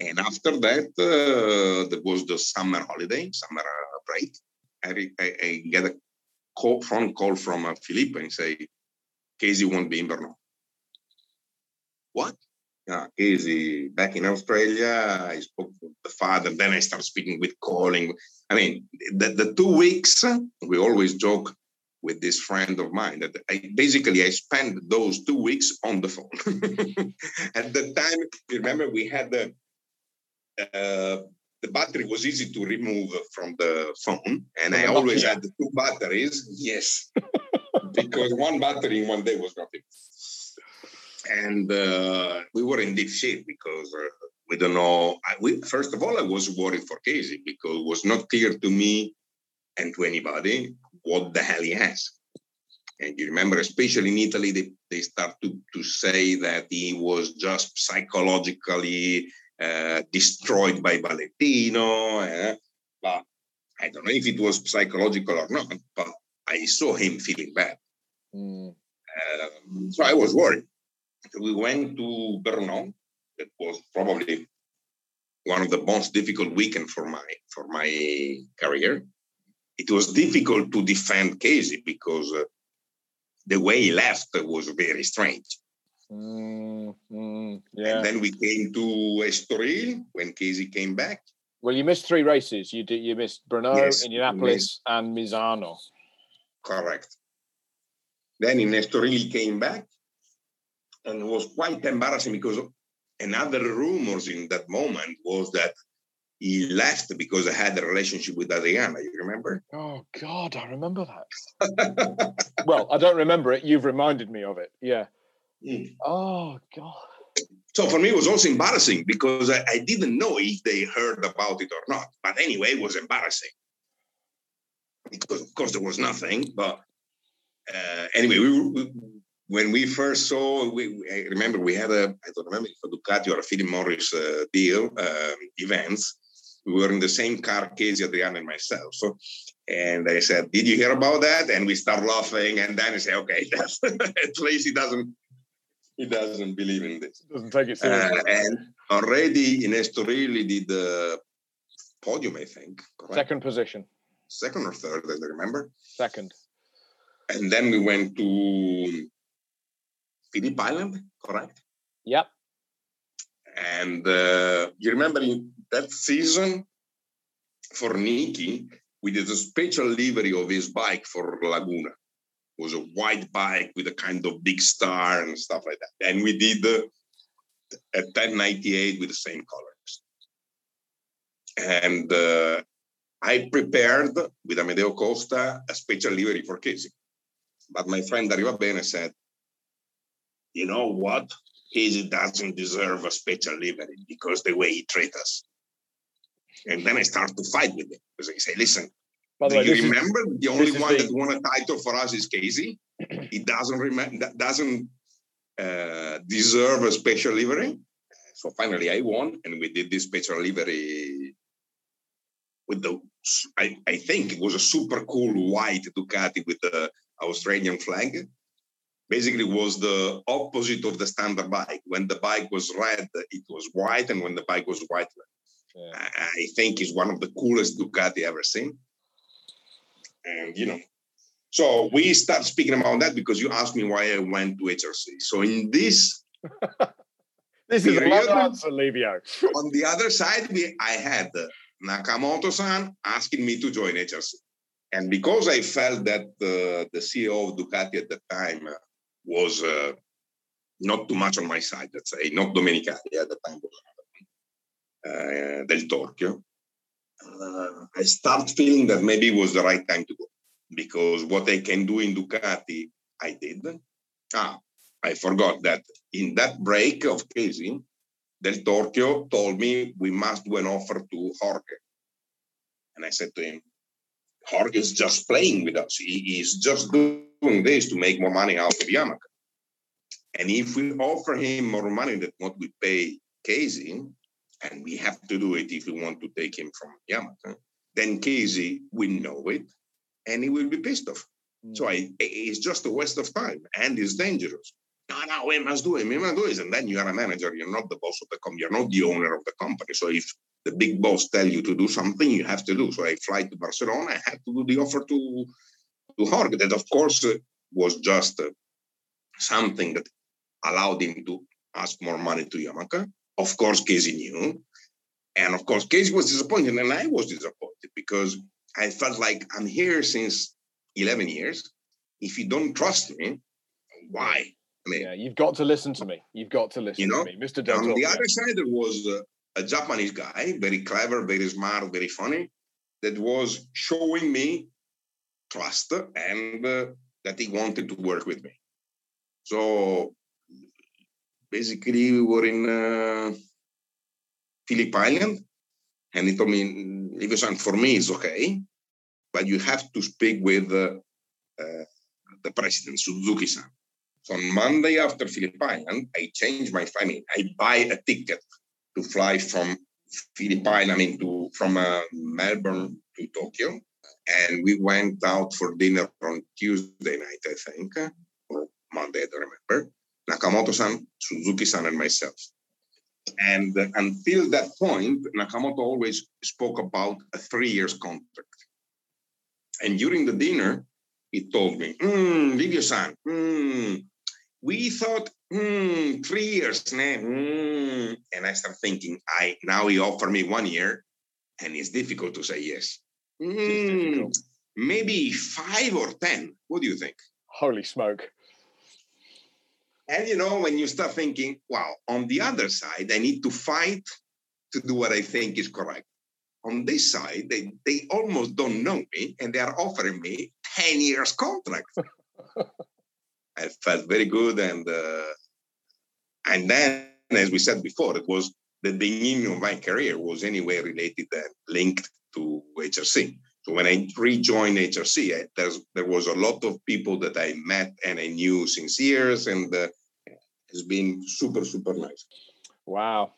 And after that, uh, there was the summer holiday, summer uh, break. I, I, I get a call, phone call from uh, Filippo and say, Casey won't be in Brno. What? Yeah, Casey back in Australia. I spoke to the father. Then I started speaking with calling. I mean, the, the two weeks, we always joke with this friend of mine that I basically I spent those two weeks on the phone. At the time, you remember we had the Uh, the battery was easy to remove from the phone, and I always had two batteries. Yes, because one battery in one day was nothing. And uh, we were in deep shit because uh, we don't know. I, we, first of all, I was worried for Casey because it was not clear to me and to anybody what the hell he has. And you remember, especially in Italy, they, they start to, to say that he was just psychologically Uh, destroyed by Valentino, uh, but I don't know if it was psychological or not, but I saw him feeling bad. Mm. Um, so I was worried. We went to Brno. That was probably one of the most difficult weekends for my, for my career. It was difficult to defend Casey because uh, the way he left was very strange. Mm, mm, yeah. And then we came to Estoril when Casey came back. Well, you missed three races. You did. You missed Brno, yes, Indianapolis, yes, and Misano. Correct. Then in Estoril came back, and it was quite embarrassing because another rumors in that moment was that he left because I had a relationship with Adriana. You remember? Oh God, I remember that. Well, I don't remember it. You've reminded me of it. Yeah. Mm. Oh, God. So for me, it was also embarrassing because I, I didn't know if they heard about it or not. But anyway, it was embarrassing because, of course, there was nothing. But uh, anyway, we, we, when we first saw, we, I remember we had a, I don't remember if a Ducati or a Philip Morris uh, deal, um, events. We were in the same car, Casey, Adriana, and myself. So, and I said, did you hear about that? And we start laughing. And then I say, okay, that's, at least he doesn't He doesn't believe in this. Doesn't take it seriously. Uh, and already in Estoril, he did the podium, I think. Correct? Second position. Second or third, I remember. Second. And then we went to Phillip Island, correct? Yep. And uh, you remember in that season, for Nicky, we did a special livery of his bike for Laguna. Was a white bike with a kind of big star and stuff like that. And we did uh, a ten ninety-eight with the same colors. And uh, I prepared with Amedeo Costa a special livery for Casey. But my friend Arriva Bene said, you know what? Casey doesn't deserve a special livery because the way he treats us. And then I start to fight with them because I say, listen, By do way, you remember is, the only one the... that won a title for us is Casey? He doesn't remember, doesn't uh, deserve a special livery. So finally I won, and we did this special livery with the, I, I think it was a super cool white Ducati with the Australian flag. Basically was the opposite of the standard bike. When the bike was red, it was white, and when the bike was white, yeah. I think is one of the coolest Ducati ever seen. And, you know, so we start speaking about that because you asked me why I went to H R C. So in this... this period, is a long answer, Livio. On the other side, we, I had Nakamoto-san asking me to join H R C. And because I felt that uh, the C E O of Ducati at the time uh, was uh, not too much on my side, let's say, not Domenicali at the time, uh, Del Torchio, uh, I start feeling that maybe it was the right time to go, because what I can do in Ducati, I did. Ah, I forgot that in that break of Casey, Del Torchio told me we must do an offer to Jorge. And I said to him, Jorge is just playing with us. He is just doing this to make more money out of Yamaha. And if we offer him more money than what we pay Casey, and we have to do it if we want to take him from Yamaha, then Casey will know it, and he will be pissed off. Mm. So I, it's just a waste of time, and it's dangerous. No, no, we must do it, we must do it. And then you are a manager, you're not the boss of the company, you're not the owner of the company. So if the big boss tell you to do something, you have to do. So I fly to Barcelona, I had to do the offer to, to Jorge. That, of course, uh, was just uh, something that allowed him to ask more money to Yamaha. Of course, Casey knew. And, of course, Casey was disappointed, and I was disappointed because I felt like I'm here since eleven years. If you don't trust me, why? I mean, yeah, you've got to listen to me. You've got to listen you know, to me. Mister Del Torchio. On the other side, there was... Uh, a Japanese guy, very clever, very smart, very funny, that was showing me trust and uh, that he wanted to work with me. So basically we were in uh, Phillip Island, and he told me, Livio-san, for me it's okay, but you have to speak with uh, uh, the president, Suzuki-san. So on Monday after Phillip Island, I changed my family. I buy a ticket to fly from Philippines, I mean, to, from uh, Melbourne to Tokyo. And we went out for dinner on Tuesday night, I think, or Monday, I don't remember. Nakamoto-san, Suzuki-san, and myself. And uh, until that point, Nakamoto always spoke about a three year contract. And during the dinner, he told me, mm, Livio-san, mm, we thought, Hmm, three years, man. Mm. And I start thinking, I now he offered me one year, and it's difficult to say yes. Mm, maybe five or ten. What do you think? Holy smoke. And, you know, when you start thinking, wow, on the other side, I need to fight to do what I think is correct. On this side, they, they almost don't know me, and they are offering me ten years contract. I felt very good, and... Uh, And then, as we said before, it was the beginning of my career was anyway related and linked to H R C. So when I rejoined H R C, I, there's, there was a lot of people that I met and I knew since years, and uh, it's been super, super nice. Wow.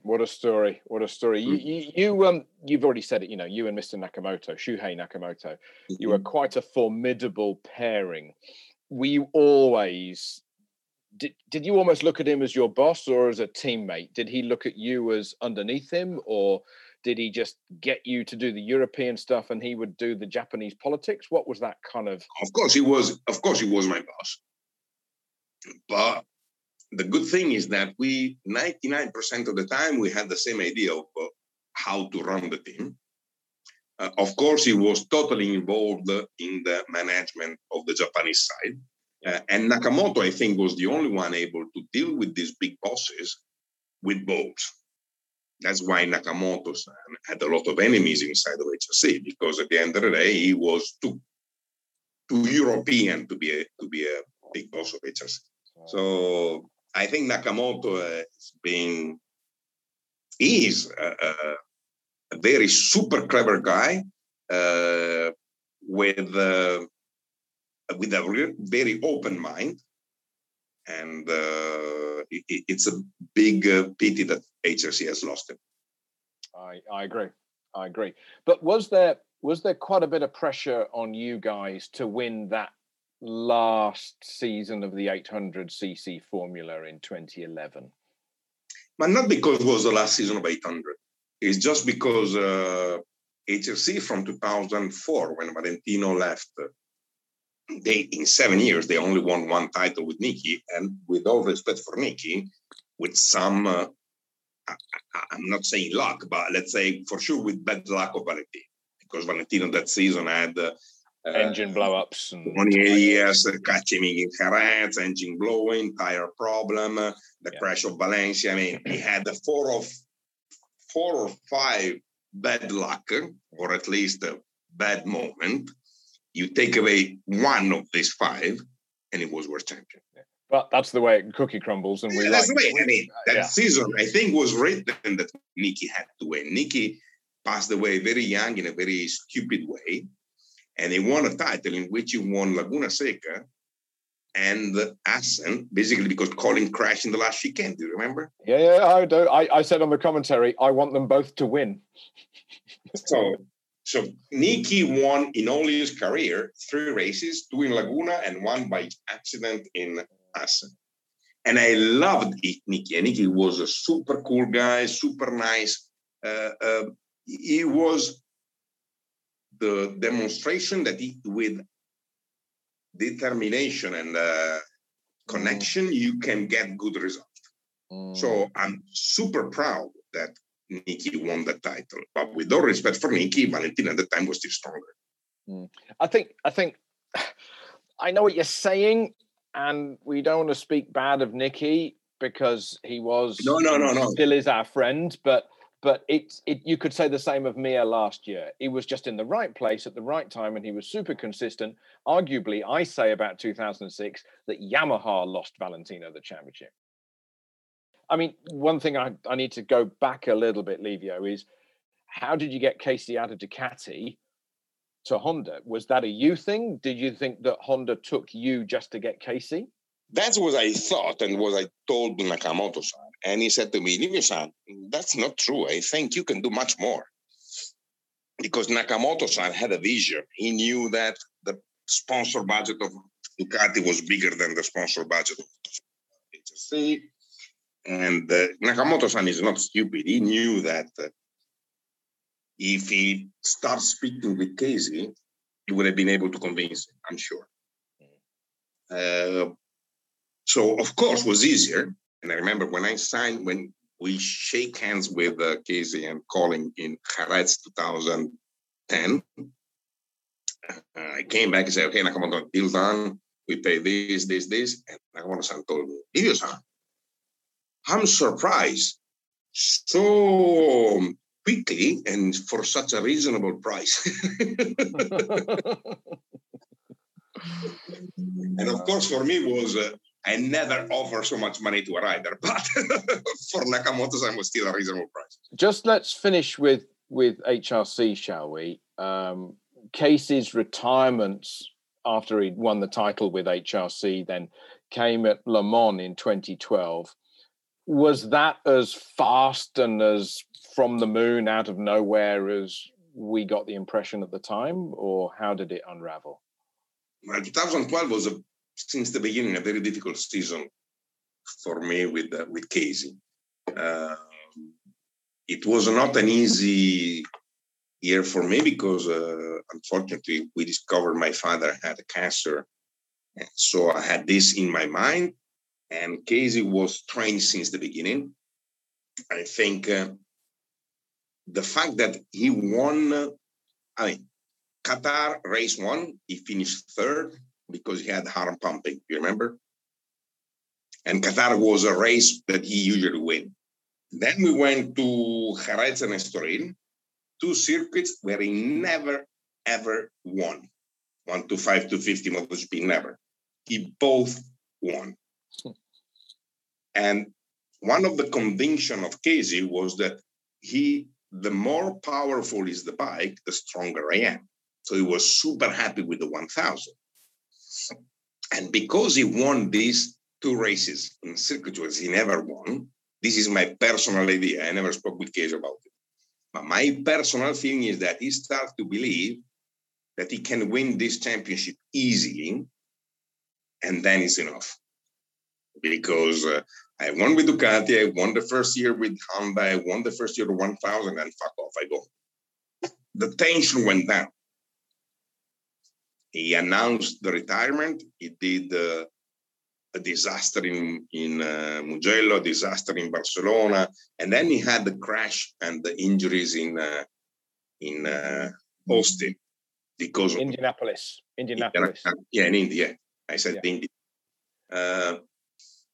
What a story. What a story. You, you, you, um, you've already said it, you know, you and Mister Nakamoto, Shuhei Nakamoto, mm-hmm. you were quite a formidable pairing. Were you always... Did, did you almost look at him as your boss or as a teammate? Did he look at you as underneath him, or did he just get you to do the European stuff and he would do the Japanese politics? What was that kind of... Of course he was, of course he was my boss. But the good thing is that we, ninety-nine percent of the time, we had the same idea of uh, how to run the team. Uh, of course, he was totally involved in the management of the Japanese side. Uh, and Nakamoto, I think, was the only one able to deal with these big bosses with both. That's why Nakamoto-san had a lot of enemies inside of H R C, because at the end of the day, he was too too European to be a, to be a big boss of H R C. So I think Nakamoto has been, is a, a, a very super clever guy uh, with uh, with a very open mind, and uh, it, it's a big uh, pity that H R C has lost him. I, I agree. I agree. But was there was there quite a bit of pressure on you guys to win that last season of the eight hundred c c formula in twenty eleven? But not because it was the last season of eight hundred. It's just because uh, H R C from two thousand four, when Valentino left, they in seven years, they only won one title with Nicky. And with all respect for Nicky, with some... Uh, I, I'm not saying luck, but let's say for sure with bad luck of Valentino, because Valentino that season had uh, engine blow-ups, and twenty-eight years uh, catching in Jerez, engine blowing, tire problem, uh, the yeah. crash of Valencia. I mean, he had a four of four or five bad luck, or at least a bad moment. You take away one of these five, and it was world champion. Yeah. But that's the way cookie crumbles, and we yeah, like that's the way. I mean, that yeah. season, I think, was written that Nicky had to win. Nicky passed away very young in a very stupid way, and he won a title in which he won Laguna Seca and Assen, basically because Colin crashed in the last chicane. Do you remember? Yeah, yeah, I do. I, I said on the commentary, I want them both to win. so, so Nicky won in all his career three races, two in Laguna and one by accident in Assen. And I loved it, Nicky. And Nicky was a super cool guy, super nice. Uh, uh, he was the demonstration that he, with determination and uh, connection, you can get good results. Mm. So I'm super proud that Nicky won the title. But with all respect for Nicky, Valentino at the time was still stronger. Mm. I think, I think, I know what you're saying. And we don't want to speak bad of Nicky because he was no, no, no, no. still is our friend. But but it, it you could say the same of Mia last year. He was just in the right place at the right time, and he was super consistent. Arguably, I say about two thousand six that Yamaha lost Valentino the championship. I mean, one thing I, I need to go back a little bit, Livio, is how did you get Casey out of Ducati to Honda? Was that a you thing? Did you think that Honda took you just to get Casey? That's what I thought, and what I told Nakamoto-san. And he said to me, Livio-san, that's not true. I think you can do much more. Because Nakamoto-san had a vision. He knew that the sponsor budget of Ducati was bigger than the sponsor budget of H R C. And uh, Nakamoto-san is not stupid. He knew that uh, if he starts speaking with Casey, he would have been able to convince him, I'm sure. Uh, so, of course, it was easier. And I remember when I signed, when we shake hands with uh, Casey and Colin in Jerez twenty ten, uh, I came back and said, okay, Nakamoto, deal done. We pay this, this, this. And Nakamoto-san told me, Livio-san, I'm surprised. So... quickly and for such a reasonable price. And of course, for me was uh, I never offer so much money to a rider, but for Nakamoto-san was still a reasonable price. Just let's finish with with H R C, shall we? Um, Casey's retirement after he won the title with H R C, then came at Le Mans in twenty twelve. Was that as fast and as from the moon, out of nowhere, as we got the impression at the time, or how did it unravel? Well, twenty twelve was, a, since the beginning, a very difficult season for me with uh, with Casey. Uh, it was not an easy year for me because, uh, unfortunately, we discovered my father had a cancer, and so I had this in my mind. And Casey was trained since the beginning. I think uh, the fact that he won, uh, I mean, Qatar race one, he finished third because he had arm pumping, you remember? And Qatar was a race that he usually win. Then we went to Jerez and Estoril, two circuits where he never, ever won. one twenty-five, two fifty, MotoGP, never. He both won. And one of the convictions of Casey was that he the more powerful is the bike, the stronger I am. So he was super happy with the one thousand. And because he won these two races in circuit, which he never won, this is my personal idea. I never spoke with Casey about it. But my personal feeling is that he starts to believe that he can win this championship easily, and then it's enough. Because uh, I won with Ducati, I won the first year with Honda, I won the first year of one thousand, and fuck off, I go. The tension went down. He announced the retirement. He did uh, a disaster in, in uh, Mugello, a disaster in Barcelona, and then he had the crash and the injuries in uh, in uh, Austin because Indianapolis. Of Indianapolis. Indianapolis. Yeah, in India. I said yeah. India. Uh,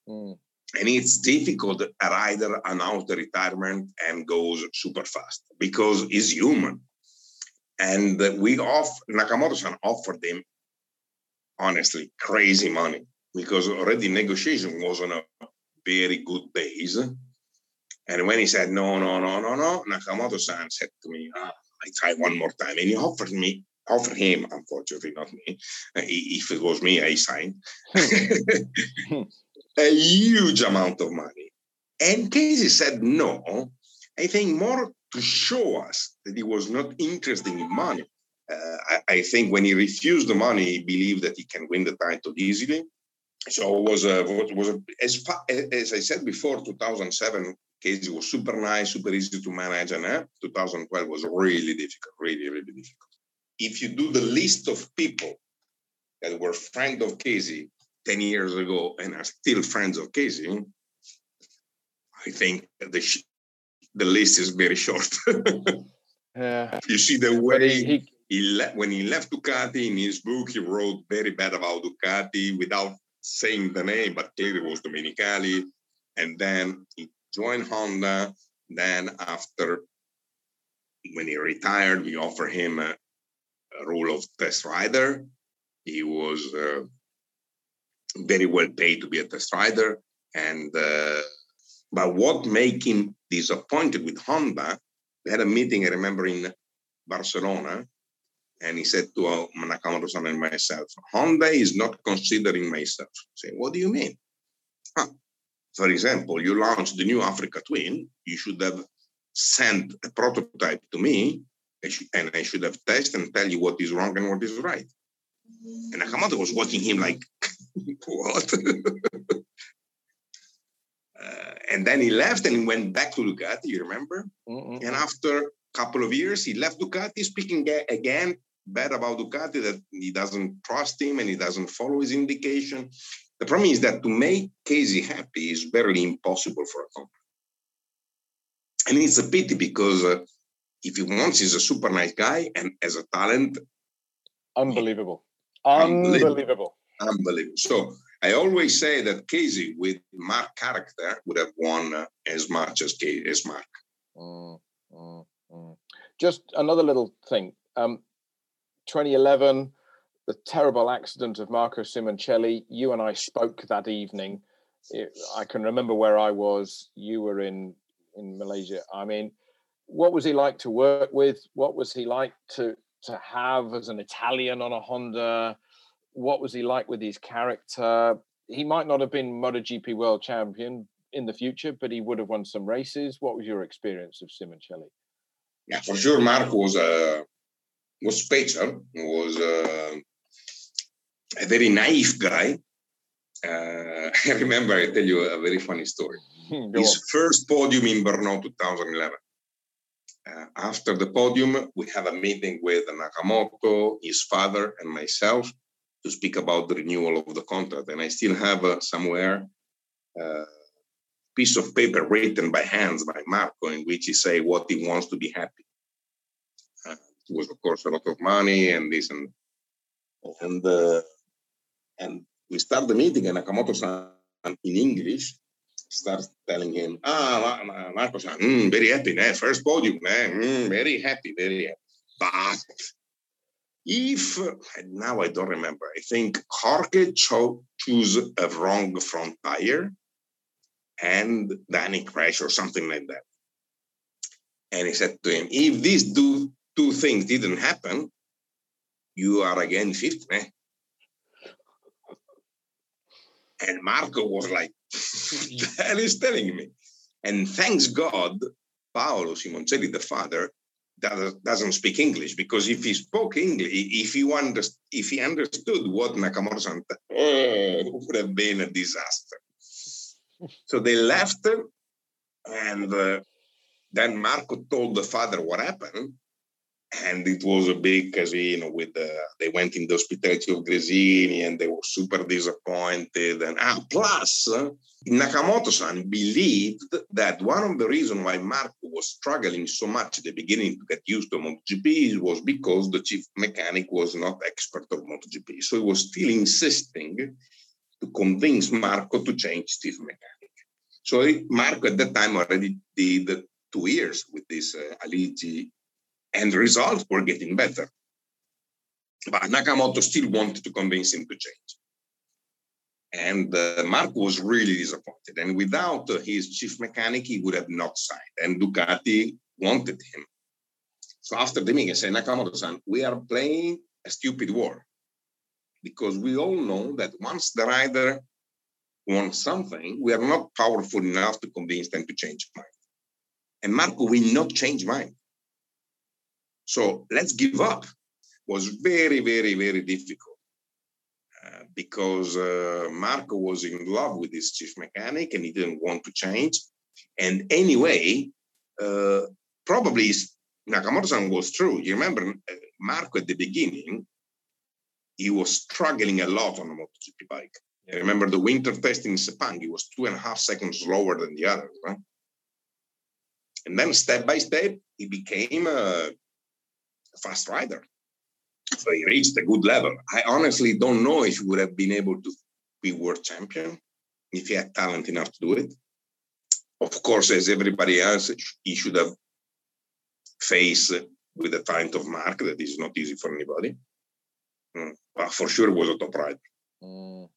mm. And it's difficult a rider announce the retirement and goes super fast because he's human. And we off Nakamoto-san offered him, honestly, crazy money because already negotiation was on a very good base. And when he said, no, no, no, no, no, Nakamoto-san said to me, oh, I try one more time. And he offered me, offered him, unfortunately, not me. If it was me, I signed. A huge amount of money. And Casey said no. I think more to show us that he was not interested in money. Uh, I, I think when he refused the money, he believed that he can win the title easily. So it was, a, it was a, as, as I said before, two thousand seven, Casey was super nice, super easy to manage. And uh, two thousand twelve was really difficult, really, really difficult. If you do the list of people that were friends of Casey ten years ago and are still friends of Casey, I think the sh- The list is very short. uh, you see the way he, he, he le- when he left Ducati, in his book, he wrote very bad about Ducati without saying the name, but clearly it was Domenicali. And then he joined Honda. Then after, when he retired, we offered him a, a role of test rider. He was uh, very well paid to be a test rider. And uh, but what made him disappointed with Honda, we had a meeting, I remember, in Barcelona, and he said to Nakamoto-san and myself, Honda is not considering myself. I said, what do you mean? Huh. For example, you launched the new Africa Twin, you should have sent a prototype to me, and I should have tested and tell you what is wrong and what is right. And Nakamoto was watching him like, what? Uh, and then he left and went back to Ducati, you remember? Mm-hmm. And after a couple of years, he left Ducati, speaking ga- again bad about Ducati, that he doesn't trust him and he doesn't follow his indication. The problem is that to make Casey happy is barely impossible for a company. And it's a pity because uh, if he wants, he's a super nice guy and as a talent... Unbelievable. Unbelievable. Unbelievable. Unbelievable. So... I always say that Casey, with Mark character, would have won uh, as much as Casey, as Mark. Mm, mm, mm. Just another little thing. Um, twenty eleven, the terrible accident of Marco Simoncelli. You and I spoke that evening. It, I can remember where I was. You were in, in Malaysia. I mean, what was he like to work with? What was he like to, to have as an Italian on a Honda? What was he like with his character? He might not have been MotoGP world champion in the future, but he would have won some races. What was your experience of Simoncelli? Yeah, for sure, Marco was a uh, was special. Was uh, a very naive guy. Uh, I remember I tell you a very funny story. His on. First podium in Brno, two thousand eleven. Uh, after the podium, we have a meeting with Nakamoto, his father, and myself, to speak about the renewal of the contract. And I still have uh, somewhere a uh, piece of paper written by hands by Marco in which he say what he wants to be happy. Uh, it was, of course, a lot of money and this and... And, uh, and we start the meeting and Nakamoto-san in English starts telling him, ah, Marco-san, mm, very happy, man. First podium, man. Mm, very happy, very happy. But... If, now I don't remember, I think Jorge cho- chose a wrong front tire and then he crashed or something like that. And he said to him, if these two, two things didn't happen, you are again fifth, eh? And Marco was like, what the hell is telling me? And thanks God, Paolo Simoncelli, the father, doesn't speak English, because if he spoke English, if he, underst- if he understood what Nakamoto-san, oh, it would have been a disaster. So they left, and uh, then Marco told the father what happened, and it was a big casino with the, they went in the hospitality of Gresini, and they were super disappointed. And ah, plus, uh, Nakamoto-san believed that one of the reasons why Marco was struggling so much at the beginning to get used to MotoGP was because the chief mechanic was not expert of MotoGP. So he was still insisting to convince Marco to change chief mechanic. So it, Marco at that time already did two years with this uh, Aligi, and the results were getting better. But Nakamoto still wanted to convince him to change. And uh, Marco was really disappointed. And without uh, his chief mechanic, he would have not signed. And Ducati wanted him. So after the meeting, I said, Nakamoto-san, we are playing a stupid war. Because we all know that once the rider wants something, we are not powerful enough to convince them to change mind. And Marco will not change mind. So let's give up. Was very, very, very difficult uh, because uh, Marco was in love with his chief mechanic and he didn't want to change. And anyway, uh, probably Nakamoto-san was true. You remember Marco at the beginning, he was struggling a lot on a MotoGP bike. I remember the winter test in Sepang, he was two and a half seconds lower than the others, right? And then step by step, he became a fast rider. So he reached a good level. I honestly don't know if he would have been able to be world champion if he had talent enough to do it. Of course, as everybody else, he should have faced with the talent of Mark. That is not easy for anybody. But for sure, it was a top rider. Mm,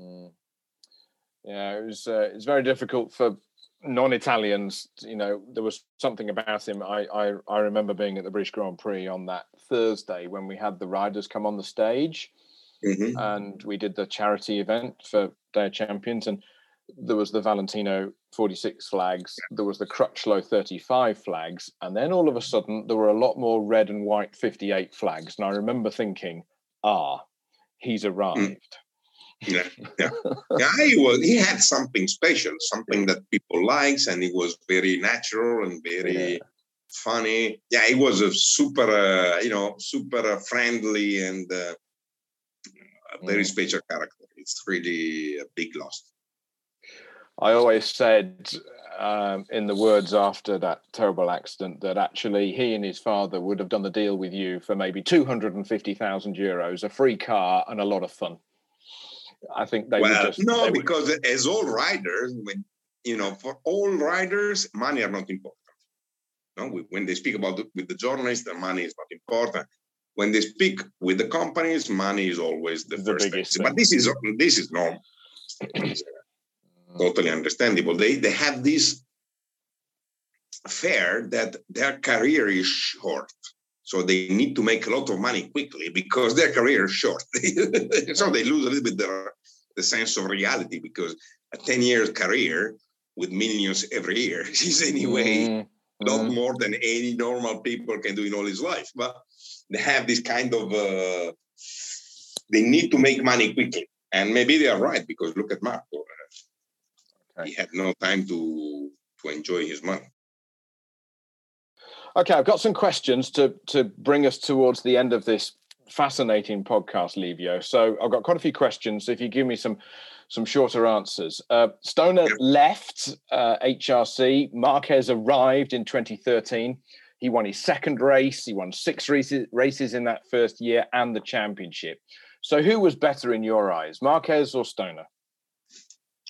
mm. Yeah, it was. Uh, it's very difficult for non-Italians. You know, there was something about him. I, I I remember being at the British Grand Prix on that Thursday when we had the riders come on the stage, mm-hmm. and we did the charity event for Day of Champions, and there was the Valentino forty-six flags, there was the Crutchlow thirty-five flags, and then all of a sudden there were a lot more red and white fifty-eight flags, and I remember thinking, ah, he's arrived. Yeah, yeah. yeah he, was, he had something special, something that people likes, and he was very natural and very yeah. funny. Yeah, he was a super, uh, you know, super friendly and uh, a very mm. special character. It's really a big loss. I always said, um, in the words after that terrible accident, that actually he and his father would have done the deal with you for maybe two hundred fifty thousand euros, a free car and a lot of fun. I think they well, would just... No, because would... as all riders, when, you know, for all riders, money are not important. No? When they speak about the, with the journalists, the money is not important. When they speak with the companies, money is always the, the first thing. But this is, this is normal. Totally understandable. They they have this fear that their career is short, so they need to make a lot of money quickly because their career is short. So they lose a little bit the, the sense of reality, because a ten-year career with millions every year is anyway mm. not mm. more than any normal people can do in all his life. But they have this kind of uh, they need to make money quickly, and maybe they are right, because look at Marco. He had no time to to enjoy his money. Okay, I've got some questions to to bring us towards the end of this fascinating podcast, Livio. So I've got quite a few questions. So if you give me some some shorter answers. Uh, Stoner yeah. left uh, H R C. Marquez arrived in twenty thirteen. He won his second race. He won six races, races in that first year and the championship. So who was better in your eyes, Marquez or Stoner?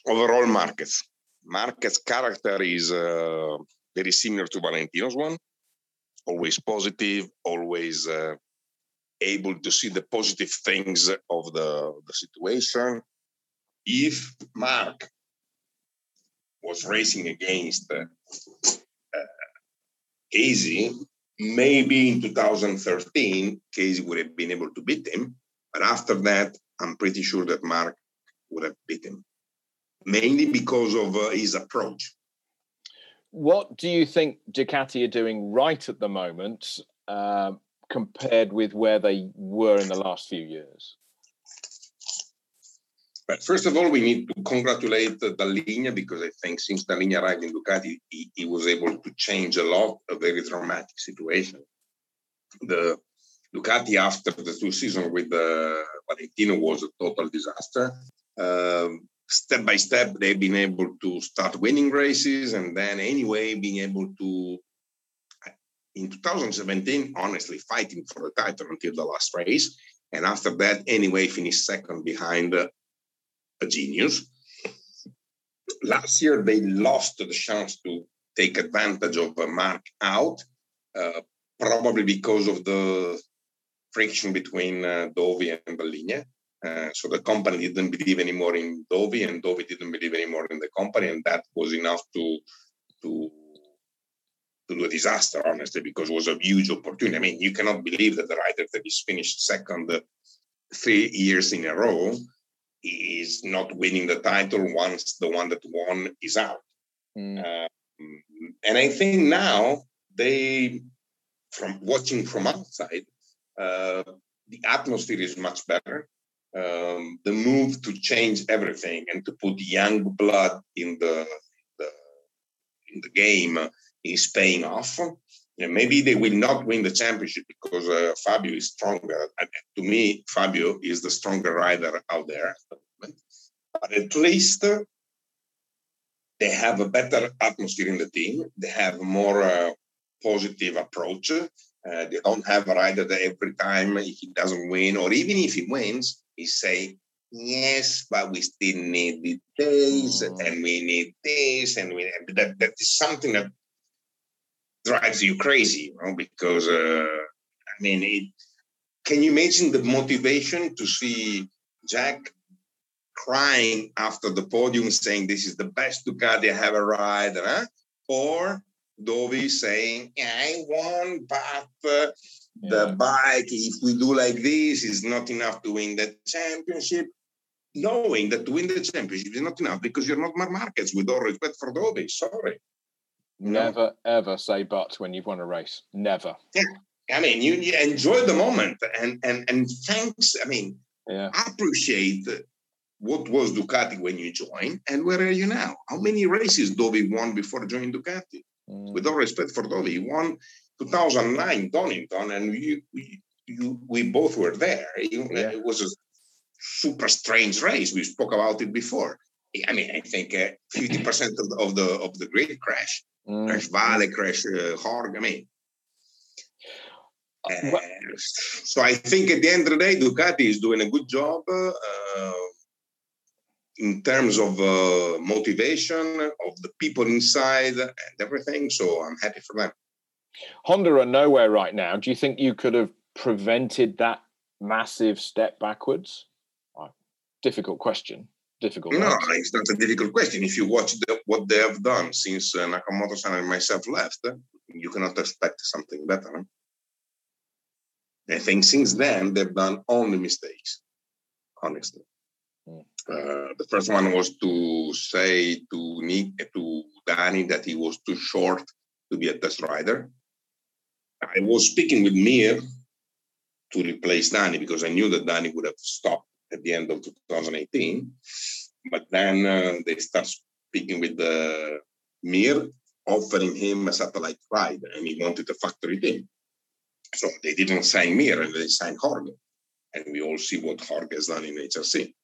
Overall, Marquez. Marquez's character is uh, very similar to Valentino's one. Always positive, always uh, able to see the positive things of the, the situation. If Mark was racing against uh, uh, Casey, maybe in two thousand thirteen, Casey would have been able to beat him. But after that, I'm pretty sure that Mark would have beat him, mainly because of uh, his approach. What do you think Ducati are doing right at the moment uh, compared with where they were in the last few years? But first of all, we need to congratulate Dall'Igna, because I think since Dall'Igna arrived in Ducati, he, he was able to change a lot, a very dramatic situation. The Ducati, after the two seasons with uh, Valentino, was a total disaster. Um, step by step, they've been able to start winning races, and then anyway, being able to, in two thousand seventeen, honestly, fighting for the title until the last race. And after that, anyway, finished second behind uh, a genius. Last year, they lost the chance to take advantage of uh, Mark out, uh, probably because of the friction between uh, Dovi and Ballinia. Uh, so the company didn't believe anymore in Dovi, and Dovi didn't believe anymore in the company, and that was enough to to, to do a disaster, honestly, because it was a huge opportunity. I mean, you cannot believe that the rider that is finished second uh, three years in a row is not winning the title once the one that won is out. Mm. Uh, and I think now they, from watching from outside, uh, the atmosphere is much better. Um, the move to change everything and to put young blood in the, the in the game is paying off. And maybe they will not win the championship because uh, Fabio is stronger. And to me, Fabio is the stronger rider out there. But at least uh, they have a better atmosphere in the team. They have a more uh, positive approach. Uh, they don't have a rider that every time he doesn't win, or even if he wins, he say, yes, but we still need the days, mm. and we need this, and we need that. That is something that drives you crazy, you know, because uh, I mean, it, can you imagine the motivation to see Jack crying after the podium, saying this is the best Ducati I have a ride, huh? Or Dovi saying, yeah, I won, but uh, yeah. the bike, if we do like this, is not enough to win the championship, knowing that to win the championship is not enough because you're not Marc Marquez, with all respect for Dovi, sorry. Never, no. ever say but when you've won a race. Never. Yeah. I mean, you, you enjoy the moment and, and, and thanks. I mean, yeah. appreciate what was Ducati when you joined and where are you now? How many races Dovi won before joining Ducati? Mm. With all respect for Dovi, he won two thousand nine Donington and you, we, you, we both were there. It, yeah. it was a super strange race. We spoke about it before. I mean, I think uh, fifty percent of the, of the of the grid crash. Mm. Crash Valley, Crash uh, Horg, I mean. Uh, well, so I think at the end of the day, Ducati is doing a good job uh, in terms of uh, motivation, of the people inside and everything. So I'm happy for them. Honda are nowhere right now. Do you think you could have prevented that massive step backwards? Oh, difficult question. Difficult. No, answer. It's not a difficult question. If you watch the, what they have done since uh, Nakamoto-san and myself left, you cannot expect something better. Huh? I think since then, they've done only mistakes, honestly. Mm. Uh, the first one was to say to Nick, to Danny that he was too short to be a test rider. I was speaking with Mir to replace Danny because I knew that Danny would have stopped at the end of two thousand eighteen, but then uh, they start speaking with uh, Mir, offering him a satellite ride, and he wanted a factory team. So they didn't sign Mir, and they signed Horg, and we all see what Horg has done in H R C.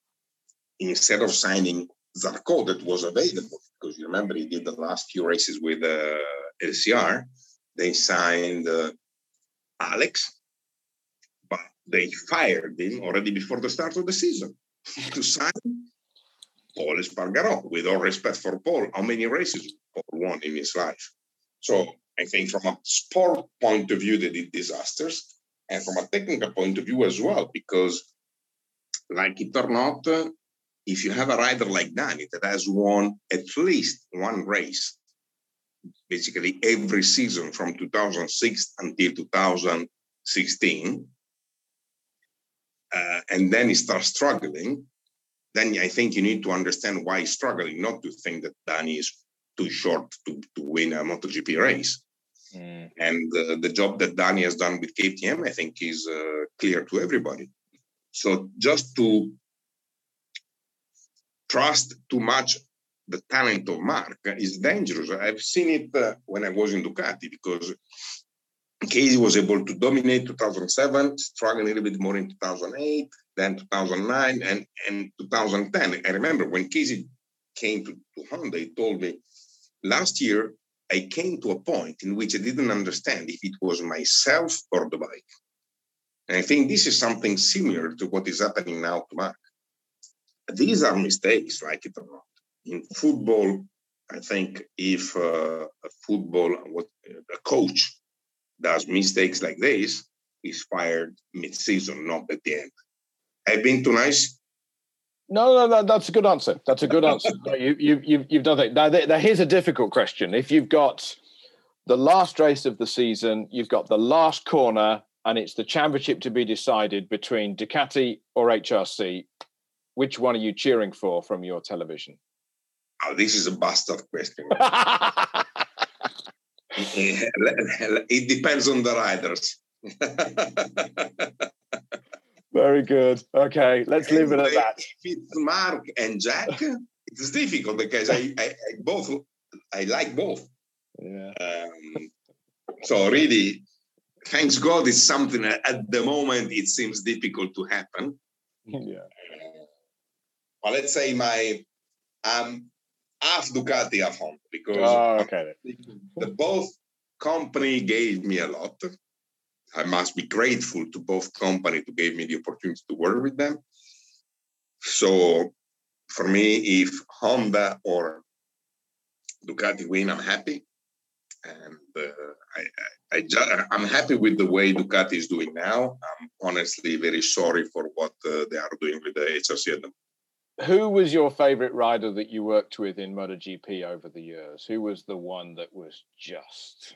Instead of signing Zarco, that was available, because you remember he did the last few races with uh, L C R, they signed uh, Alex. They fired him already before the start of the season to sign Paul Espargaró. With all respect for Paul, how many races Paul won in his life? So I think from a sport point of view, they did disasters. And from a technical point of view as well, because like it or not, uh, if you have a rider like Danny that has won at least one race basically every season from two thousand six until two thousand sixteen. Uh, and then he starts struggling. Then I think you need to understand why he's struggling, not to think that Dani is too short to, to win a MotoGP race. Mm. And uh, the job that Dani has done with K T M, I think, is uh, clear to everybody. So just to trust too much the talent of Mark is dangerous. I've seen it uh, when I was in Ducati, because Casey was able to dominate two thousand seven, struggling a little bit more in two thousand eight, then two thousand nine, and, and two thousand ten. I remember when Casey came to, to Honda, he told me, last year, I came to a point in which I didn't understand if it was myself or the bike. And I think this is something similar to what is happening now to Mark. These are mistakes, like it or not. In football, I think if uh, a football, what, a coach does mistakes like this, he's fired mid-season, not at the end. I've been too nice. No, no, no, that's a good answer. That's a good answer. No, you, you, you've, you've done that. Now, th- now, here's a difficult question. If you've got the last race of the season, you've got the last corner, and it's the championship to be decided between Ducati or H R C, which one are you cheering for from your television? Oh, this is a bastard question. It depends on the riders. Very good. Okay, let's leave it at that. If it's Mark and Jack, it's difficult because I, I, I both I like both. Yeah. Um, so really, thanks God, it's something that at the moment it seems difficult to happen. Yeah. Uh, well, let's say my um half Ducati, half Honda, because oh, okay. the both company gave me a lot. I must be grateful to both company to give me the opportunity to work with them. So for me, if Honda or Ducati win, I'm happy. And uh, I, I, I just, I'm happy with the way Ducati is doing now. I'm honestly very sorry for what uh, they are doing with the H R C at the moment. Who was your favorite rider that you worked with in MotoGP over the years? Who was the one that was just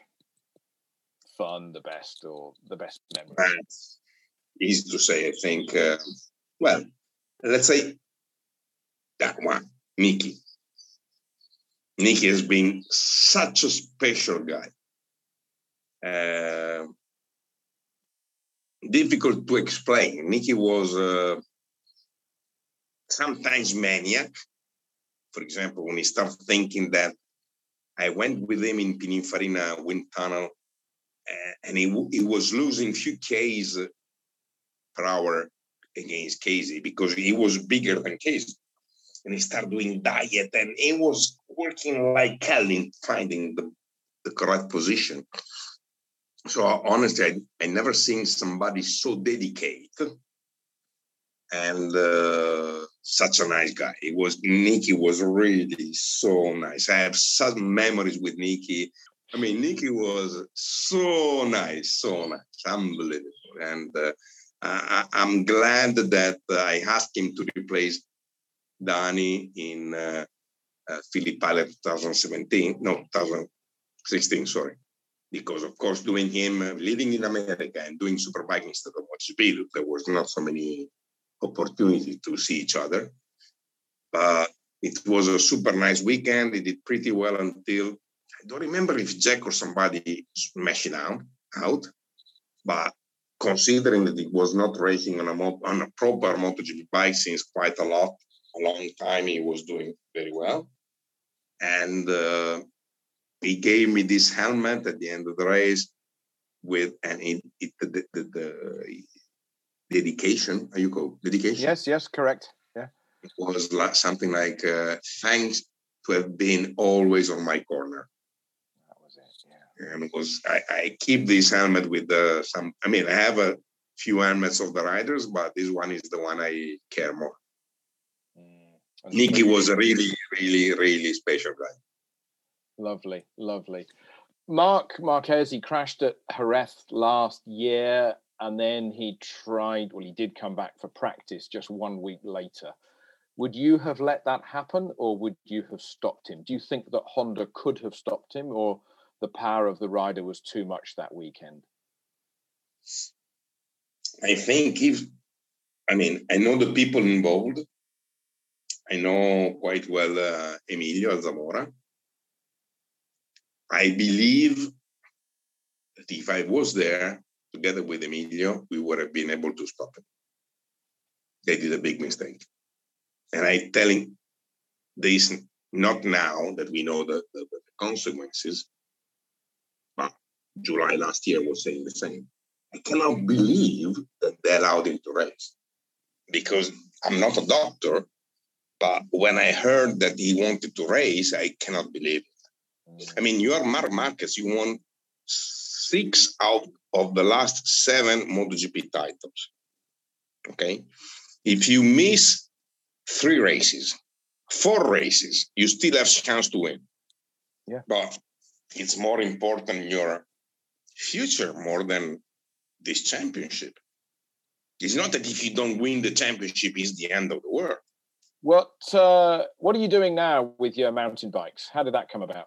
fun, the best, or the best memory? That's easy to say, I think. Uh, well, let's say that one, Nicky. Nicky has been such a special guy. Uh, difficult to explain. Nicky was... Uh, sometimes maniac. For example, when he starts thinking that I went with him in Pininfarina wind tunnel uh, and he, w- he was losing few Ks per hour against Casey because he was bigger than Casey. And he started doing diet and he was working like hell in finding the, the correct position. So honestly, I, I never seen somebody so dedicated and uh, such a nice guy. It was, Nicky was really so nice. I have such memories with Nicky. I mean, Nicky was so nice, so nice, unbelievable. And uh, I, I'm glad that I asked him to replace Dani in uh, uh, Filipale twenty seventeen, no, twenty sixteen, sorry. Because, of course, doing him, uh, living in America and doing Superbike instead of MotoGP, there was not so many opportunity to see each other, but it was a super nice weekend. It did pretty well until I don't remember if Jack or somebody smashing out, out. But considering that it was not racing on a mo- on a proper MotoGP bike since quite a lot, a long time, he was doing very well, and uh, he gave me this helmet at the end of the race with and it, it the the. the, the Dedication, are you called dedication? Yes, yes, correct. Yeah, it was like something like uh, thanks to have been always on my corner. That was it. Yeah, and it was I, I keep this helmet with uh, some. I mean, I have a few helmets of the riders, but this one is the one I care more. Mm, Nicky was a really, really, really special guy. Lovely, lovely. Mark Marchesi crashed at Jerez last year. And then he tried, well, he did come back for practice just one week later. Would you have let that happen or would you have stopped him? Do you think that Honda could have stopped him or the power of the rider was too much that weekend? I think if, I mean, I know the people involved. I know quite well uh, Emilio Alzamora. I believe that if I was there together with Emilio, we would have been able to stop it. They did a big mistake. And I'm telling this not now that we know the, the, the consequences, but July last year was saying the same. I cannot believe that they allowed him to race, because I'm not a doctor, but when I heard that he wanted to race, I cannot believe it. I mean, you are Marc Marquez, you won six out of the last seven MotoGP titles, okay? If you miss three races, four races, you still have a chance to win. Yeah. But it's more important your future more than this championship. It's not that if you don't win the championship, it's the end of the world. What uh, what are you doing now with your mountain bikes? How did that come about?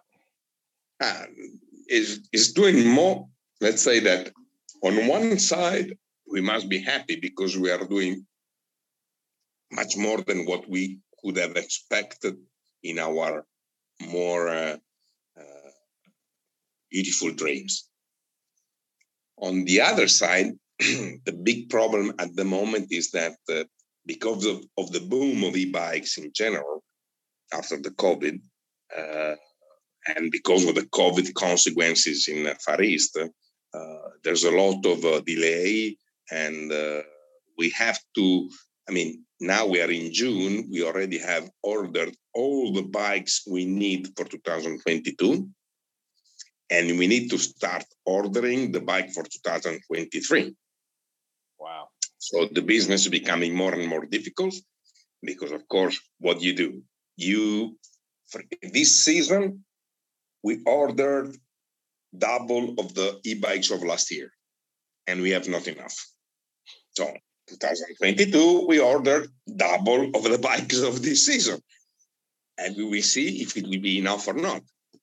Uh, it's, it's doing more. Let's say that on one side, we must be happy because we are doing much more than what we could have expected in our more uh, uh, beautiful dreams. On the other side, the big problem at the moment is that uh, because of, of the boom of e-bikes in general after the COVID, uh, and because of the COVID consequences in the Far East, uh, there's a lot of uh, delay, and uh, we have to, I mean, now we are in June, we already have ordered all the bikes we need for two thousand twenty-two, and we need to start ordering the bike for two thousand twenty-three. Wow. So the business is becoming more and more difficult because, of course, what you do, you, for this season, we ordered double of the e-bikes of last year, and we have not enough. So two thousand twenty-two, we ordered double of the bikes of this season, and we will see if it will be enough or not.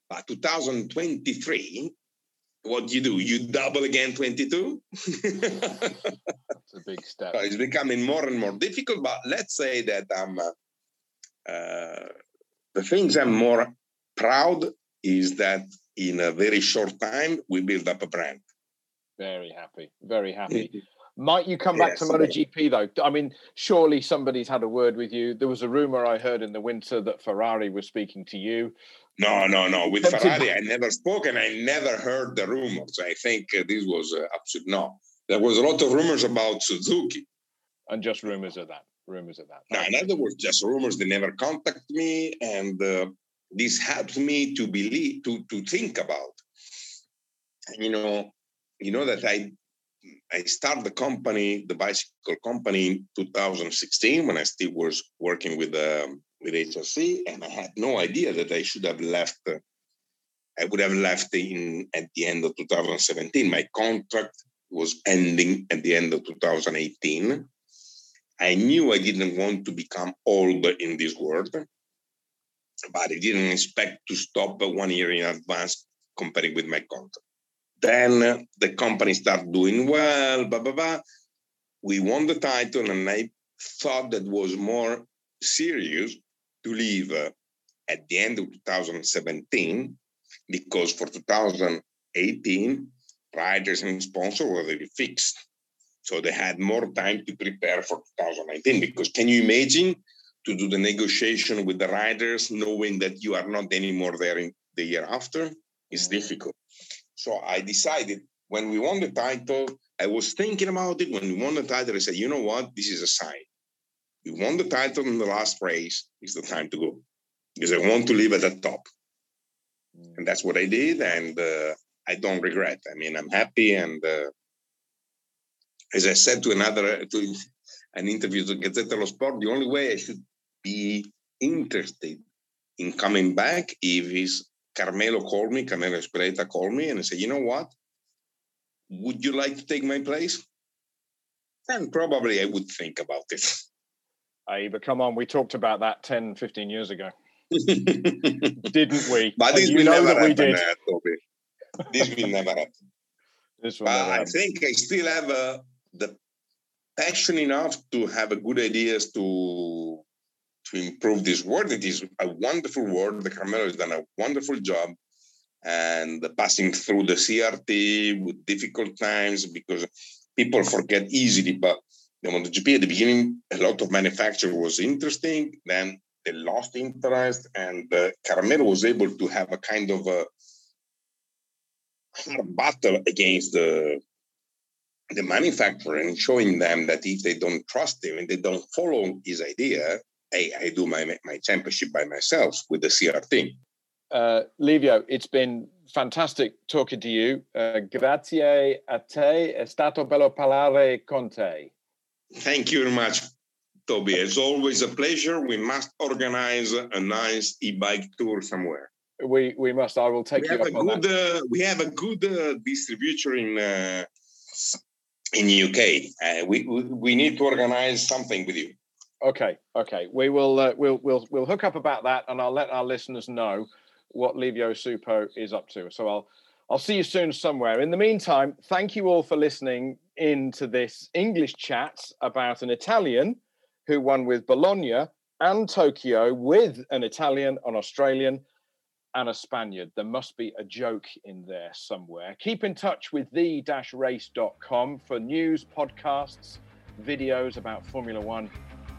But two thousand twenty-three, what you do? You double again twenty-two? That's a big step. So it's becoming more and more difficult, but let's say that I'm, uh, uh, the things I'm more proud is that in a very short time, we build up a brand. Very happy, very happy. Might you come back yes, to MotoGP though? I mean, surely somebody's had a word with you. There was a rumor I heard in the winter that Ferrari was speaking to you. No, no, no. With Ferrari, I never spoke and I never heard the rumors. I think this was uh, absolute no. There was a lot of rumors about Suzuki. And just rumors of that. Rumors of that. No, in other words, just rumors. They never contacted me. And uh, this helped me to believe, to, to think about. And, you know, you know that I, I started the company, the bicycle company, in two thousand sixteen when I still was working with um, with H R C, and I had no idea that I should have left. Uh, I would have left in at the end of two thousand seventeen. My contract was ending at the end of two thousand eighteen. I knew I didn't want to become older in this world, but I didn't expect to stop one year in advance comparing with my contract. Then uh, the company started doing well, blah, blah, blah. We won the title, and I thought that was more serious to leave uh, at the end of two thousand seventeen, because for two thousand eighteen, riders and sponsors were already fixed. So they had more time to prepare for two thousand nineteen, because can you imagine to do the negotiation with the riders, knowing that you are not anymore there in the year after? It's difficult. So I decided when we won the title, I was thinking about it. When we won the title, I said, you know what? This is a sign. We won the title in the last race. It's the time to go, because I want to live at the top. And that's what I did. And uh, I don't regret. I mean, I'm happy. And uh, as I said to another, to an interview to Gazzetta dello Sport, the only way I should be interested in coming back is Carmelo called me, Carmelo Espirata called me, and I said, you know what? Would you like to take my place? And probably I would think about it. Hey, but come on, we talked about that ten, fifteen years ago. Didn't we? But you know that we did. This will never happen. This will but never happen. I think I still have uh, the passion enough to have a good ideas to to improve this world. It is a wonderful world. The Carmelo has done a wonderful job, and passing through the C R T with difficult times, because people forget easily. But the MotoGP at the beginning, a lot of manufacture was interesting. Then they lost interest, and uh, Carmelo was able to have a kind of a hard battle against the the manufacturer, and showing them that if they don't trust him and they don't follow his idea, I, I do my my championship by myself with the C R T. Uh, Livio, it's been fantastic talking to you. Uh, grazie a te. È stato bello parlare con te. Thank you very much, Toby. It's always a pleasure. We must organize a nice e-bike tour somewhere. We we must. I will take we you up on good, that. Uh, we have a good uh, distributor in uh, in the U K. Uh, we we need to organize something with you. Okay, okay. We will uh, we'll we'll we'll hook up about that, and I'll let our listeners know what Livio Suppo is up to. So I'll I'll see you soon somewhere. In the meantime, thank you all for listening into this English chat about an Italian who won with Bologna and Tokyo, with an Italian, an Australian, and a Spaniard. There must be a joke in there somewhere. Keep in touch with the dash race dot com for news, podcasts, videos about Formula One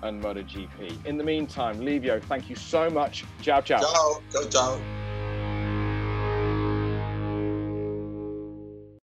and MotoGP. In the meantime, Livio, thank you so much. Ciao, ciao. Ciao, ciao, ciao.